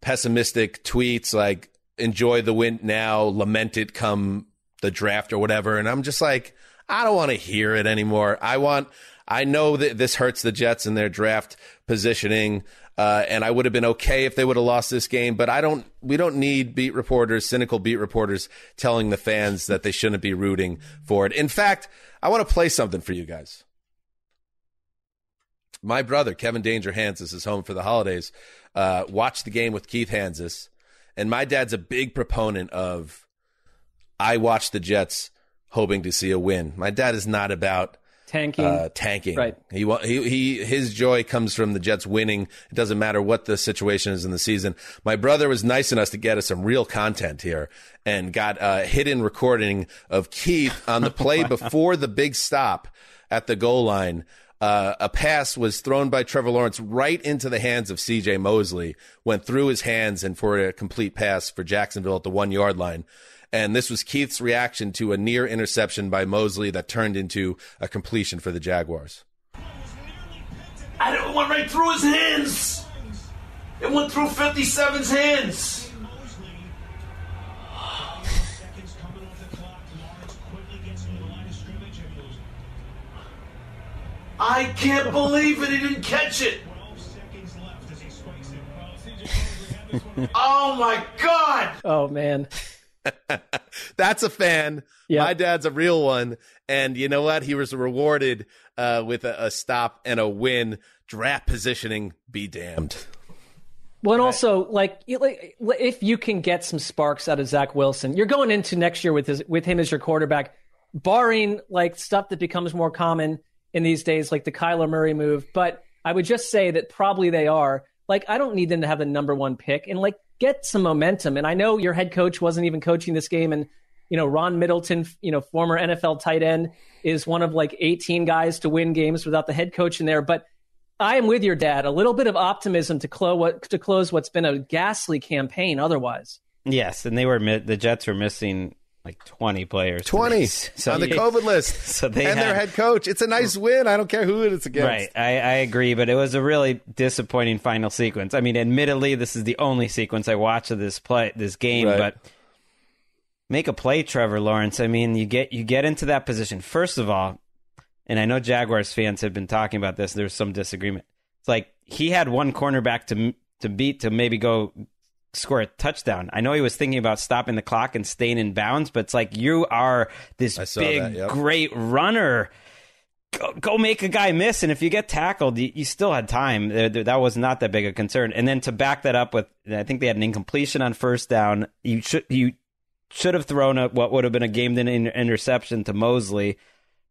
pessimistic tweets like, enjoy the win now, lament it come the draft or whatever. And I'm just like, I don't want to hear it anymore. I know that this hurts the Jets in their draft positioning, and I would have been okay if they would have lost this game, but we don't need beat reporters, cynical beat reporters, telling the fans that they shouldn't be rooting for it. In fact, I want to play something for you guys. My brother, Kevin Danger Hanzus, is home for the holidays. Watched the game with Keith Hanzus. And my dad's a big proponent of, I watch the Jets hoping to see a win. My dad is not about tanking. Right. His joy comes from the Jets winning. It doesn't matter what the situation is in the season. My brother was nice enough to get us some real content here and got a hidden recording of Keith on the play before the big stop at the goal line. A pass was thrown by Trevor Lawrence right into the hands of C.J. Mosley, went through his hands and for a complete pass for Jacksonville at the 1-yard line. And this was Keith's reaction to a near interception by Mosley that turned into a completion for the Jaguars. It went right through his hands. It went through 57's hands. I can't believe it. He didn't catch it. Oh, my God. Oh, man. That's a fan. Yep. My dad's a real one. And you know what? He was rewarded with a stop and a win. Draft positioning, be damned. Well, and also, like, if you can get some sparks out of Zach Wilson, you're going into next year with him as your quarterback, barring, like, stuff that becomes more common in these days, like the Kyler Murray move. But I would just say that probably they are. Like, I don't need them to have the number 1 pick. And, like, get some momentum. And I know your head coach wasn't even coaching this game. And, you know, Ron Middleton, you know, former NFL tight end, is one of like 18 guys to win games without the head coach in there. But I am with your dad. A little bit of optimism to close what's been a ghastly campaign otherwise. Yes, and the Jets were missing like 20 players. 20 so on the COVID list. So they and their head coach. It's a nice win. I don't care who it's against. Right, I agree, but it was a really disappointing final sequence. I mean, admittedly, this is the only sequence I watched of this game, right. But make a play, Trevor Lawrence. I mean, you get into that position. First of all, and I know Jaguars fans have been talking about this, there's some disagreement. It's like he had one cornerback to beat to maybe go score a touchdown. I know he was thinking about stopping the clock and staying in bounds, but it's like, you are this big, great runner. Go make a guy miss, and if you get tackled, you still had time. That was not that big a concern. And then to back that up with, I think they had an incompletion on first down. You should have thrown what would have been a game-winning interception to Mosley.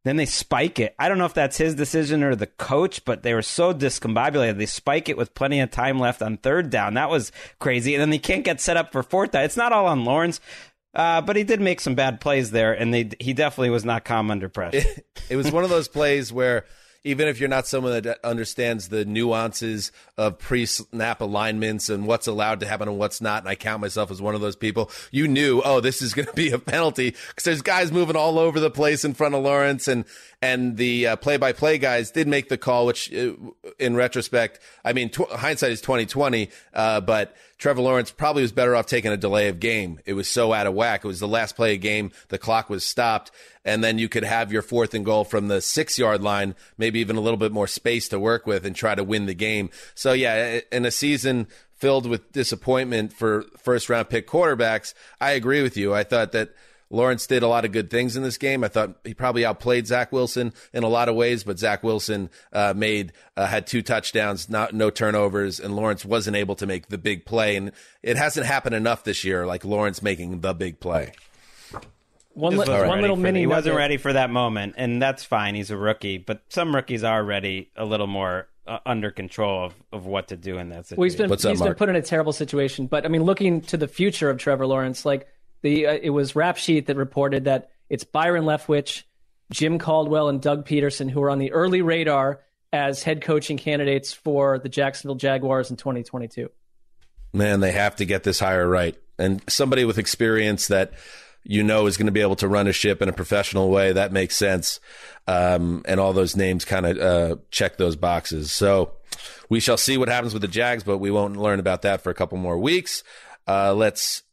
Then they spike it. I don't know if that's his decision or the coach, but they were so discombobulated. They spike it with plenty of time left on third down. That was crazy. And then they can't get set up for fourth down. It's not all on Lawrence, but he did make some bad plays there, and he definitely was not calm under pressure. It was one of those plays where even if you're not someone that understands the nuances of pre-snap alignments and what's allowed to happen and what's not, and I count myself as one of those people, you knew, oh, this is going to be a penalty because there's guys moving all over the place in front of Lawrence, and the play-by-play guys did make the call, which in retrospect, I mean, hindsight is 20/20, but Trevor Lawrence probably was better off taking a delay of game. It was so out of whack. It was the last play of game. The clock was stopped. And then you could have your 4th and goal from the 6-yard line, maybe even a little bit more space to work with and try to win the game. So, yeah, in a season filled with disappointment for first-round pick quarterbacks, I agree with you. I thought that Lawrence did a lot of good things in this game. I thought he probably outplayed Zach Wilson in a lot of ways, but Zach Wilson had 2 touchdowns, no turnovers, and Lawrence wasn't able to make the big play. And it hasn't happened enough this year, like Lawrence making the big play. He wasn't ready for that moment, and that's fine. He's a rookie, but some rookies are ready a little more under control of what to do in that situation. Well, he's been put in a terrible situation, but I mean, looking to the future of Trevor Lawrence, like it was Rap Sheet that reported that it's Byron Leftwich, Jim Caldwell, and Doug Peterson who are on the early radar as head coaching candidates for the Jacksonville Jaguars in 2022. Man, they have to get this hire right, and somebody with experience that is going to be able to run a ship in a professional way. That makes sense. And all those names kind of check those boxes. So we shall see what happens with the Jags, but we won't learn about that for a couple more weeks. Let's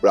but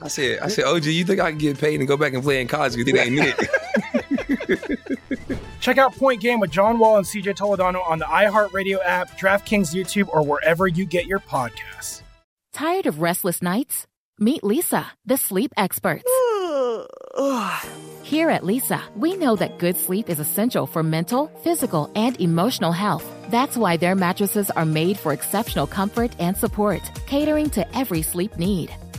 I said, OG, you think I can get paid and go back and play in college because it ain't Nick? Check out Point Game with John Wall and CJ Toledano on the iHeartRadio app, DraftKings YouTube, or wherever you get your podcasts. Tired of restless nights? Meet Lisa, the sleep experts. Here at Lisa, we know that good sleep is essential for mental, physical, and emotional health. That's why their mattresses are made for exceptional comfort and support, catering to every sleep need.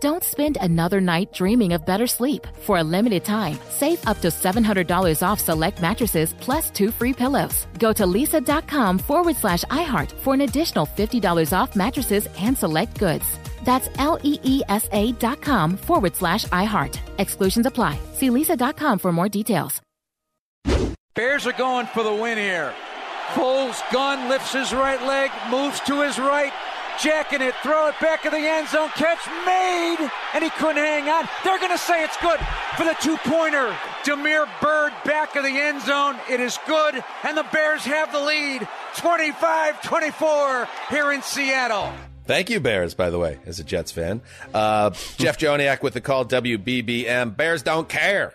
Don't spend another night dreaming of better sleep. For a limited time, save up to $700 off select mattresses plus 2 free pillows. Go to Leesa.com/iHeart for an additional $50 off mattresses and select goods. That's LEESA.com/iHeart. Exclusions apply. See Leesa.com for more details. Bears are going for the win here. Foles gun, lifts his right leg, moves to his right. Jacking it, throw it back in the end zone, catch made, and he couldn't hang on. They're going to say it's good for the two-pointer. Demir Byrd back of the end zone. It is good, and the Bears have the lead, 25-24 here in Seattle. Thank you, Bears, by the way, as a Jets fan. Jeff Joniak with the call, WBBM. Bears don't care.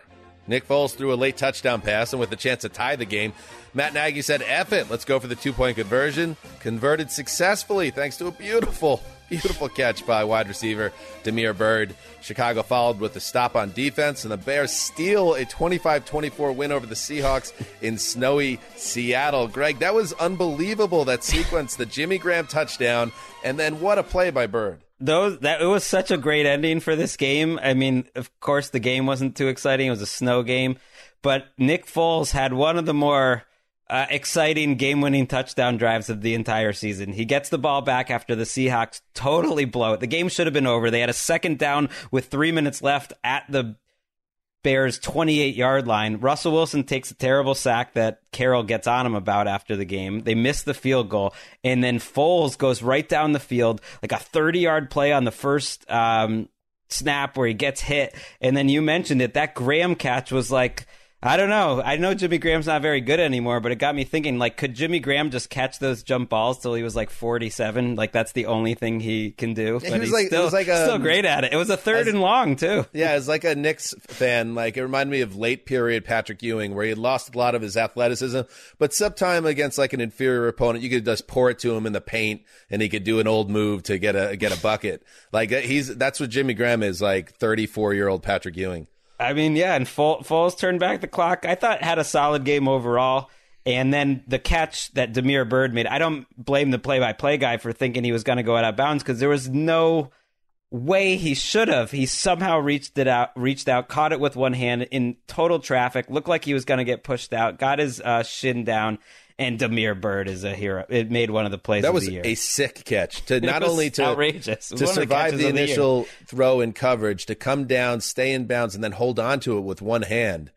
Nick Foles threw a late touchdown pass, and with the chance to tie the game, Matt Nagy said, F it, let's go for the two-point conversion. Converted successfully thanks to a beautiful, beautiful catch by wide receiver Demir Byrd. Chicago followed with a stop on defense, and the Bears steal a 25-24 win over the Seahawks in snowy Seattle. Greg, that was unbelievable, that sequence, the Jimmy Graham touchdown, and then what a play by Byrd. It was such a great ending for this game. I mean, of course, the game wasn't too exciting. It was a snow game. But Nick Foles had one of the more exciting game-winning touchdown drives of the entire season. He gets the ball back after the Seahawks totally blow it. The game should have been over. They had a second down with 3 minutes left at the Bears' 28-yard line. Russell Wilson takes a terrible sack that Carroll gets on him about after the game. They miss the field goal, and then Foles goes right down the field, like a 30-yard play on the first snap where he gets hit. And then you mentioned it, that Graham catch was like, I don't know. I know Jimmy Graham's not very good anymore, but it got me thinking, like, could Jimmy Graham just catch those jump balls till he was like 47? Like, that's the only thing he can do. But he's like, still great at it. It was a third and long, too. Yeah, it's like a Knicks fan. Like, it reminded me of late period Patrick Ewing, where he lost a lot of his athleticism. But sometime against like an inferior opponent, you could just pour it to him in the paint, and he could do an old move to get a bucket. Like, that's what Jimmy Graham is, like 34-year-old Patrick Ewing. I mean, yeah, and Foles turned back the clock. I thought had a solid game overall. And then the catch that Demir Byrd made, I don't blame the play-by-play guy for thinking he was going to go out of bounds because there was no way he should have. He somehow reached out, caught it with one hand in total traffic, looked like he was going to get pushed out, got his shin down. And Demir Byrd is a hero. It made one of the plays of the year. That was a sick catch. To survive the initial throw in coverage, to come down, stay in bounds, and then hold on to it with one hand.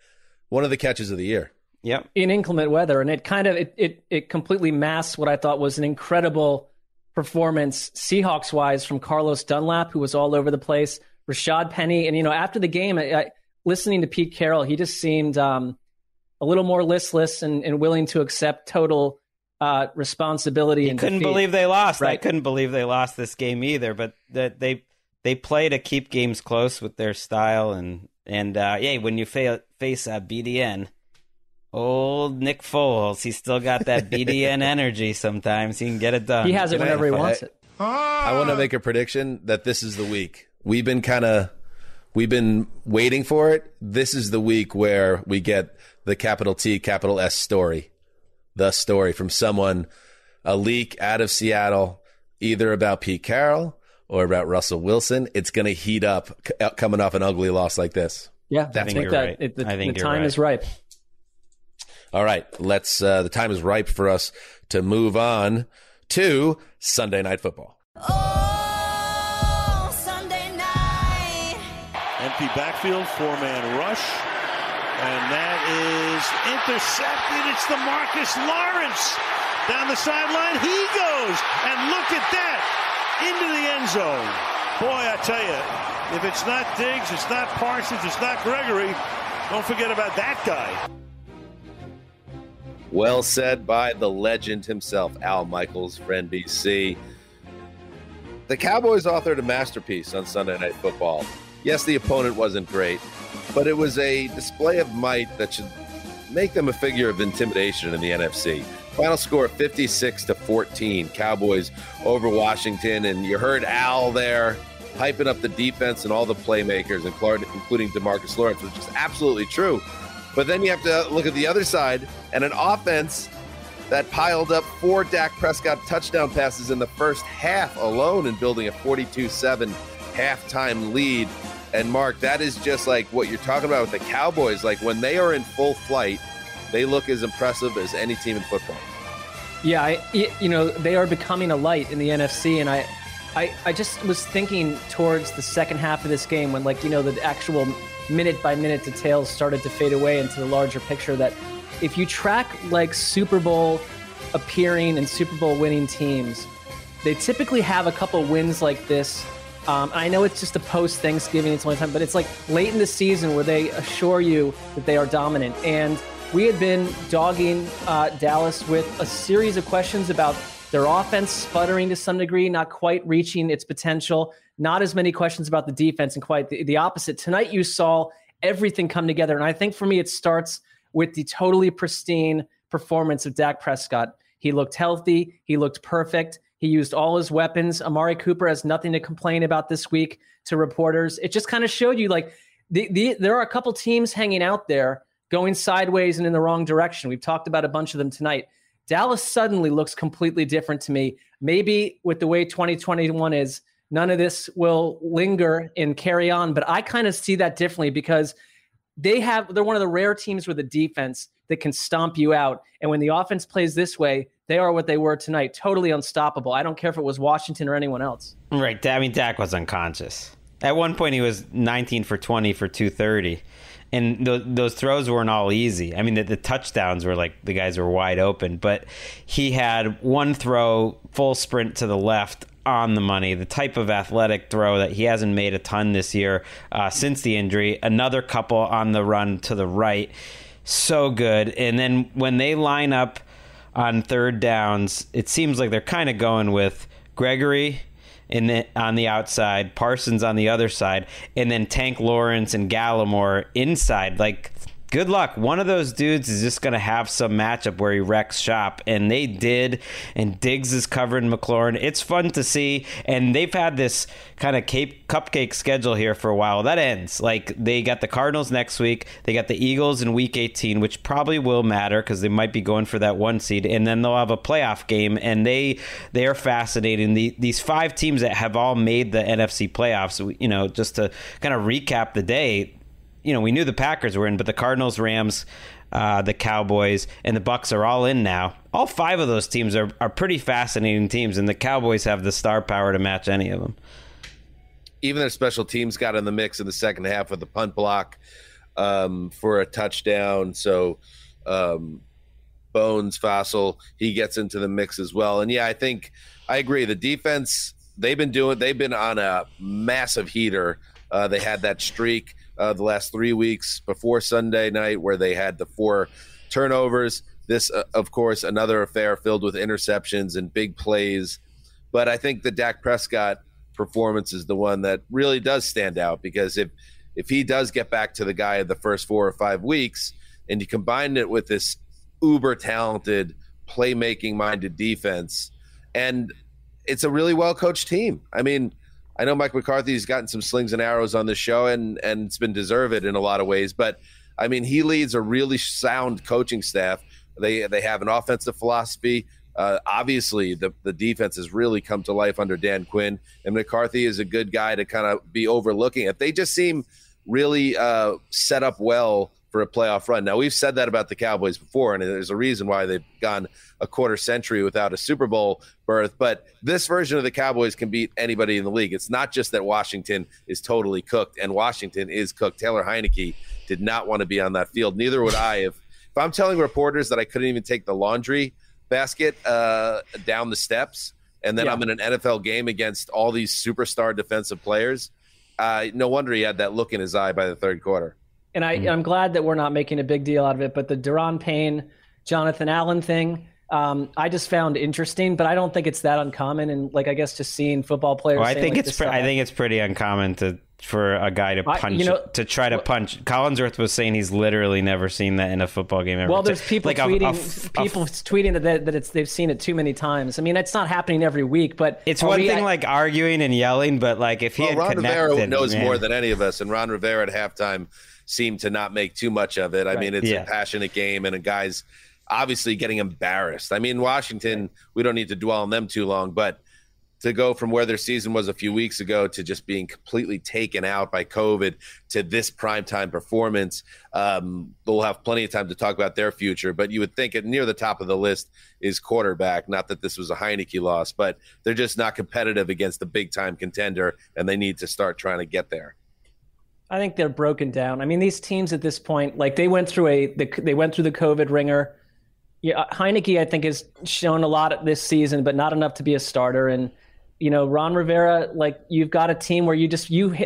One of the catches of the year. Yep. In inclement weather. And it kind of it completely masks what I thought was an incredible performance Seahawks-wise from Carlos Dunlap, who was all over the place, Rashad Penny. And, you know, after the game, listening to Pete Carroll, he just seemed a little more listless and willing to accept total responsibility. I couldn't believe they lost. Right? I couldn't believe they lost this game either, but that they play to keep games close with their style. And when you face BDN, old Nick Foles, he's still got that BDN energy sometimes. He can get it done. He has it whenever he wants it. I want to make a prediction that this is the week. We've been waiting for it. This is the week where we get the capital T, capital S story, the story from someone, a leak out of Seattle, either about Pete Carroll or about Russell Wilson. It's going to heat up coming off an ugly loss like this. Yeah, I think you're right. The time is ripe. All right, let's. The time is ripe for us to move on to Sunday Night Football. Oh, Sunday night. Empty backfield, four-man rush. And that is intercepted. It's the Marcus Lawrence down the sideline. He goes, and look at that, into the end zone. Boy, I tell you, if it's not Diggs, it's not Parsons, it's not Gregory, don't forget about that guy. Well said by the legend himself, Al Michaels, friend BC. The Cowboys authored a masterpiece on Sunday Night Football. Yes, the opponent wasn't great, but it was a display of might that should make them a figure of intimidation in the NFC. Final score 56-14, Cowboys over Washington. And you heard Al there hyping up the defense and all the playmakers, including DeMarcus Lawrence, which is absolutely true. But then you have to look at the other side and an offense that piled up 4 Dak Prescott touchdown passes in the first half alone and building a 42-7 halftime lead. And Mark, that is just like what you're talking about with the Cowboys. Like when they are in full flight, they look as impressive as any team in football. Yeah, they are becoming a light in the NFC. And I just was thinking towards the second half of this game when, like, you know, the actual minute by minute details started to fade away into the larger picture, that if you track like Super Bowl appearing and Super Bowl winning teams, they typically have a couple wins like this. I know it's just a post Thanksgiving, it's only time, but it's like late in the season where they assure you that they are dominant. And we had been dogging Dallas with a series of questions about their offense sputtering to some degree, not quite reaching its potential, not as many questions about the defense, and quite the opposite. Tonight you saw everything come together. And I think for me, it starts with the totally pristine performance of Dak Prescott. He looked healthy. He looked perfect. He used all his weapons. Amari Cooper has nothing to complain about this week to reporters. It just kind of showed you, like, there are a couple teams hanging out there going sideways and in the wrong direction. We've talked about a bunch of them tonight. Dallas suddenly looks completely different to me. Maybe with the way 2021 is, none of this will linger and carry on, but I kind of see that differently because they're one of the rare teams with a defense that can stomp you out. And when the offense plays this way, they are what they were tonight, totally unstoppable. I don't care if it was Washington or anyone else. Right. I mean, Dak was unconscious. At one point, he was 19 for 20 for 230. And those throws weren't all easy. I mean, the touchdowns were like the guys were wide open, but he had one throw, full sprint to the left on the money, the type of athletic throw that he hasn't made a ton this year since the injury, another couple on the run to the right. So good. And then when they line up on third downs, it seems like they're kind of going with Gregory on the outside, Parsons on the other side, and then Tank Lawrence and Gallimore inside. Like, good luck. One of those dudes is just going to have some matchup where he wrecks shop, and they did, and Diggs is covering McLaurin. It's fun to see, and they've had this kind of cupcake schedule here for a while. That ends. Like, they got the Cardinals next week. They got the Eagles in Week 18, which probably will matter because they might be going for that 1 seed, and then they'll have a playoff game, and they are fascinating. These 5 teams that have all made the NFC playoffs, you know, just to kind of recap the day, you know, we knew the Packers were in, but the Cardinals, Rams, the Cowboys, and the Bucs are all in now. All 5 of those teams are pretty fascinating teams, and the Cowboys have the star power to match any of them. Even their special teams got in the mix in the second half with the punt block for a touchdown. So Bones, Fassel, he gets into the mix as well. And, yeah, I think I agree. The defense, they've been on a massive heater. They had that streak the last 3 weeks before Sunday night where they had the 4 turnovers. This, of course, another affair filled with interceptions and big plays. But I think the Dak Prescott performance is the one that really does stand out, because if he does get back to the guy of the first 4 or 5 weeks, and you combine it with this uber-talented, playmaking-minded defense, and it's a really well-coached team. I mean, I know Mike McCarthy's gotten some slings and arrows on the show, and it's been deserved in a lot of ways. But, I mean, he leads a really sound coaching staff. They have an offensive philosophy. Obviously, the defense has really come to life under Dan Quinn. And McCarthy is a good guy to kind of be overlooking it. They just seem really set up well for a playoff run. Now, we've said that about the Cowboys before, and there's a reason why they've gone a quarter century without a Super Bowl berth, but this version of the Cowboys can beat anybody in the league. It's not just that Washington is totally cooked, and Washington is cooked. Taylor Heineke did not want to be on that field. Neither would I. If I'm telling reporters that I couldn't even take the laundry basket down the steps, and then I'm in an NFL game against all these superstar defensive players, no wonder he had that look in his eye by the third quarter. And I'm glad that we're not making a big deal out of it, but the Deron Payne, Jonathan Allen thing, I just found interesting, but I don't think it's that uncommon. And like, I guess just seeing football players. Well, I think it's pretty uncommon for a guy to punch, to try to punch. Collinsworth was saying he's literally never seen that in a football game ever. Well, there's people tweeting that they've seen it too many times. I mean, it's not happening every week, but it's one thing like arguing and yelling, but like if he had connected, Ron Rivera knows more than any of us, and Ron Rivera at halftime seemed to not make too much of it. I mean, it's a passionate game, and a guy's obviously getting embarrassed. I mean, Washington, we don't need to dwell on them too long, but to go from where their season was a few weeks ago to just being completely taken out by COVID to this primetime performance, we'll have plenty of time to talk about their future. But you would think at near the top of the list is quarterback, not that this was a Heineke loss, but they're just not competitive against the big-time contender, and they need to start trying to get there. I think they're broken down. I mean, these teams at this point, like they went through the COVID ringer. Yeah, Heineke, I think, has shown a lot this season, but not enough to be a starter. And, Ron Rivera, like, you've got a team where you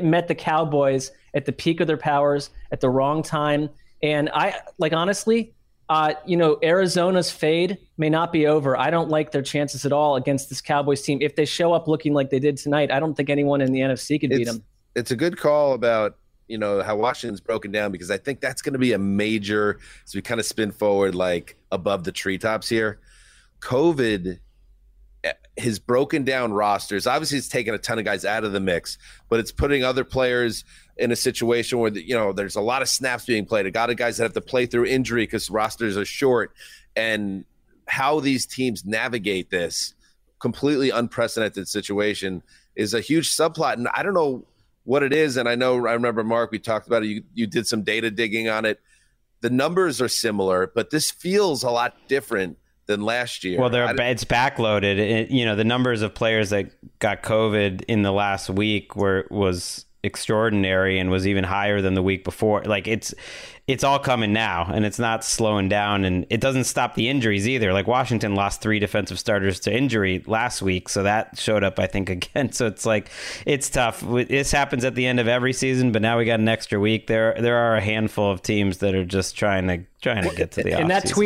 met the Cowboys at the peak of their powers at the wrong time. And I, like, honestly, Arizona's fade may not be over. I don't like their chances at all against this Cowboys team. If they show up looking like they did tonight, I don't think anyone in the NFC could beat them. It's a good call about, how Washington's broken down, because I think that's going to be a major, so we kind of spin forward like above the treetops here. COVID has broken down rosters. Obviously, it's taken a ton of guys out of the mix, but it's putting other players in a situation where, there's a lot of snaps being played. A lot of guys that have to play through injury because rosters are short. And how these teams navigate this completely unprecedented situation is a huge subplot. And I don't know what it is, and I remember, Mark, we talked about it. You did some data digging on it. The numbers are similar, but this feels a lot different than last year. Well, it's backloaded. The numbers of players that got COVID in the last week was extraordinary and was even higher than the week before. Like it's all coming now, and it's not slowing down, and it doesn't stop the injuries either. Like Washington lost 3 defensive starters to injury last week, so that showed up, I think, again. So it's like, it's tough. This happens at the end of every season, but now we got an extra week. There are a handful of teams that are just trying to get to the offseason.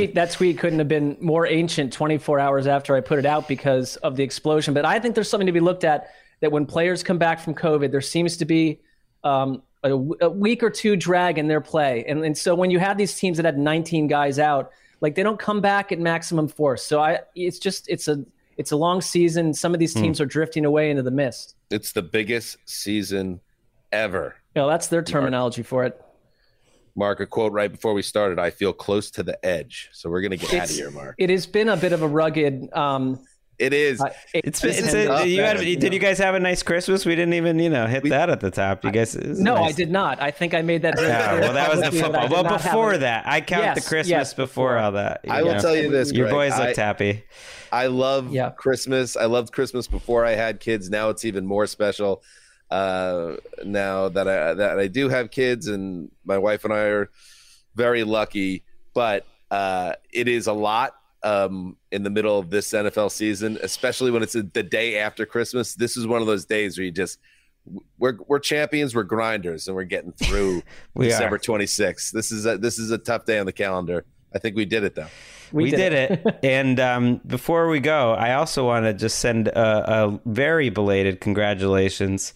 And that tweet couldn't have been more ancient 24 hours after I put it out because of the explosion. But I think there's something to be looked at, that when players come back from COVID, there seems to be a week or two drag in their play. And so when you have these teams that had 19 guys out, like, they don't come back at maximum force. So it's a long season. Some of these teams are drifting away into the mist. It's the biggest season ever. That's their terminology for it. Mark, a quote right before we started, I feel close to the edge. So we're going to get out of here, Mark. It has been a bit of a rugged, it is. Did you guys have a nice Christmas? We didn't even, hit that at the top. You guys? No, nice. I did not. I think I made that. Yeah, well, that was the football. Well, before that, I count the Christmas before all that. I will tell you this, Greg, your boys looked happy. I love Christmas. I loved Christmas before I had kids. Now it's even more special. Now that I do have kids, and my wife and I are very lucky, but it is a lot. In the middle of this NFL season, especially when it's the day after Christmas, this is one of those days where you just, we're champions, we're grinders, and we're getting through December 26th. This is a tough day on the calendar. I think we did it, though. We did it. And before we go, I also want to just send a very belated congratulations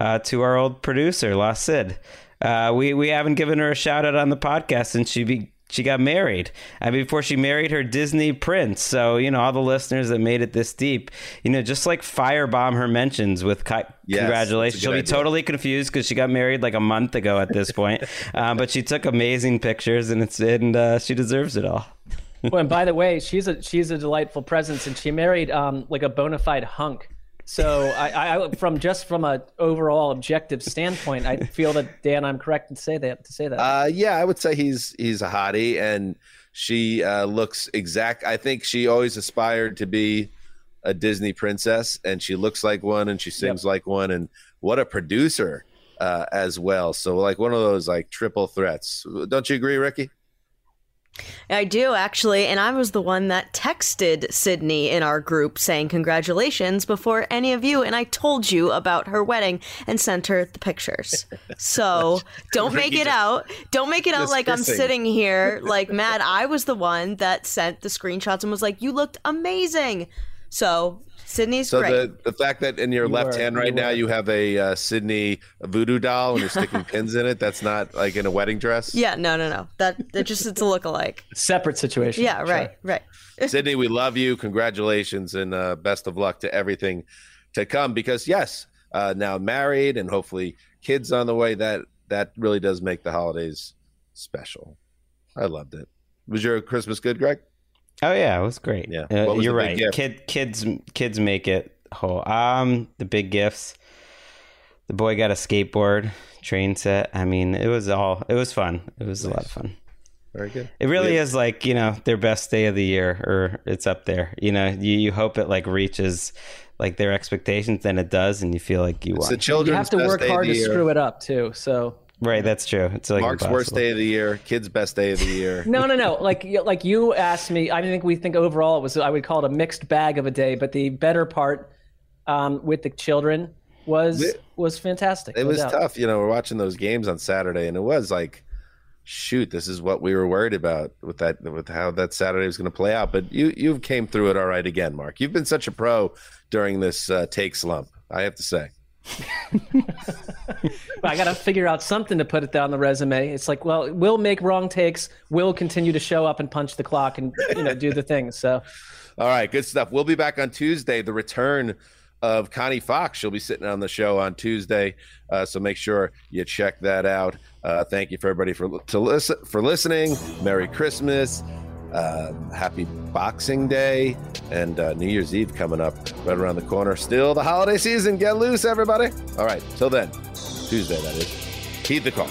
to our old producer, La Sid. We haven't given her a shout out on the podcast since she got married. Before she married her Disney prince. So, all the listeners that made it this deep, just like firebomb her mentions with congratulations. She'll be totally confused because she got married like a month ago at this point. But she took amazing pictures, and she deserves it all. Well, and by the way, she's a delightful presence, and she married like a bona fide hunk. So from an overall objective standpoint, I feel that, Dan, I'm correct to say that. I would say he's a hottie, and she looks exact. I think she always aspired to be a Disney princess, and she looks like one, and she sings like one, and what a producer as well. So like one of those like triple threats. Don't you agree, Ricky? I do, actually. And I was the one that texted Sydney in our group saying congratulations before any of you. And I told you about her wedding and sent her the pictures. So don't make it out. Don't make it out like I'm sitting here like mad. I was the one that sent the screenshots and was like, you looked amazing. So Sydney's great. So the fact that in your left hand right now you have a Sydney voodoo doll and you're sticking pins in it, that's not like in a wedding dress? Yeah, no. That just, it's a look-alike. Separate situation. Yeah, right. Sydney, we love you. Congratulations and best of luck to everything to come because, yes, now married and hopefully kids on the way, that really does make the holidays special. I loved it. Was your Christmas good, Greg? Oh yeah, it was great. Yeah, was you're right. Kids make it whole. The big gifts. The boy got a skateboard, train set. I mean, it was fun. It was nice. A lot of fun. Very good. It really is like, you know, their best day of the year, or it's up there. You know, you hope it like reaches like their expectations, then it does, and you feel like you won. The children's best day of the year. You have to work hard to screw it up too. So. Right, that's true. It's like Mark's worst day of the year, kid's best day of the year. No. Like you asked me, I think overall it was, I would call it a mixed bag of a day, but the better part with the children was fantastic. It was tough. You know, we're watching those games on Saturday, and it was like, shoot, this is what we were worried about with how that Saturday was going to play out. But you came through it all right again, Mark. You've been such a pro during this take slump, I have to say. I gotta figure out something to put it down the resume. It's like, well, we'll make wrong takes, we'll continue to show up and punch the clock and, you know, do the thing. So all right, good stuff. We'll be back on Tuesday. The return of Connie Fox. She'll be sitting on the show on Tuesday, so make sure you check that out. Thank you for everybody for listening. Merry Christmas, happy Boxing Day, and New Year's Eve coming up right around the corner. Still the holiday season. Get loose, everybody. All right, till then, Tuesday, that is. Heed the call.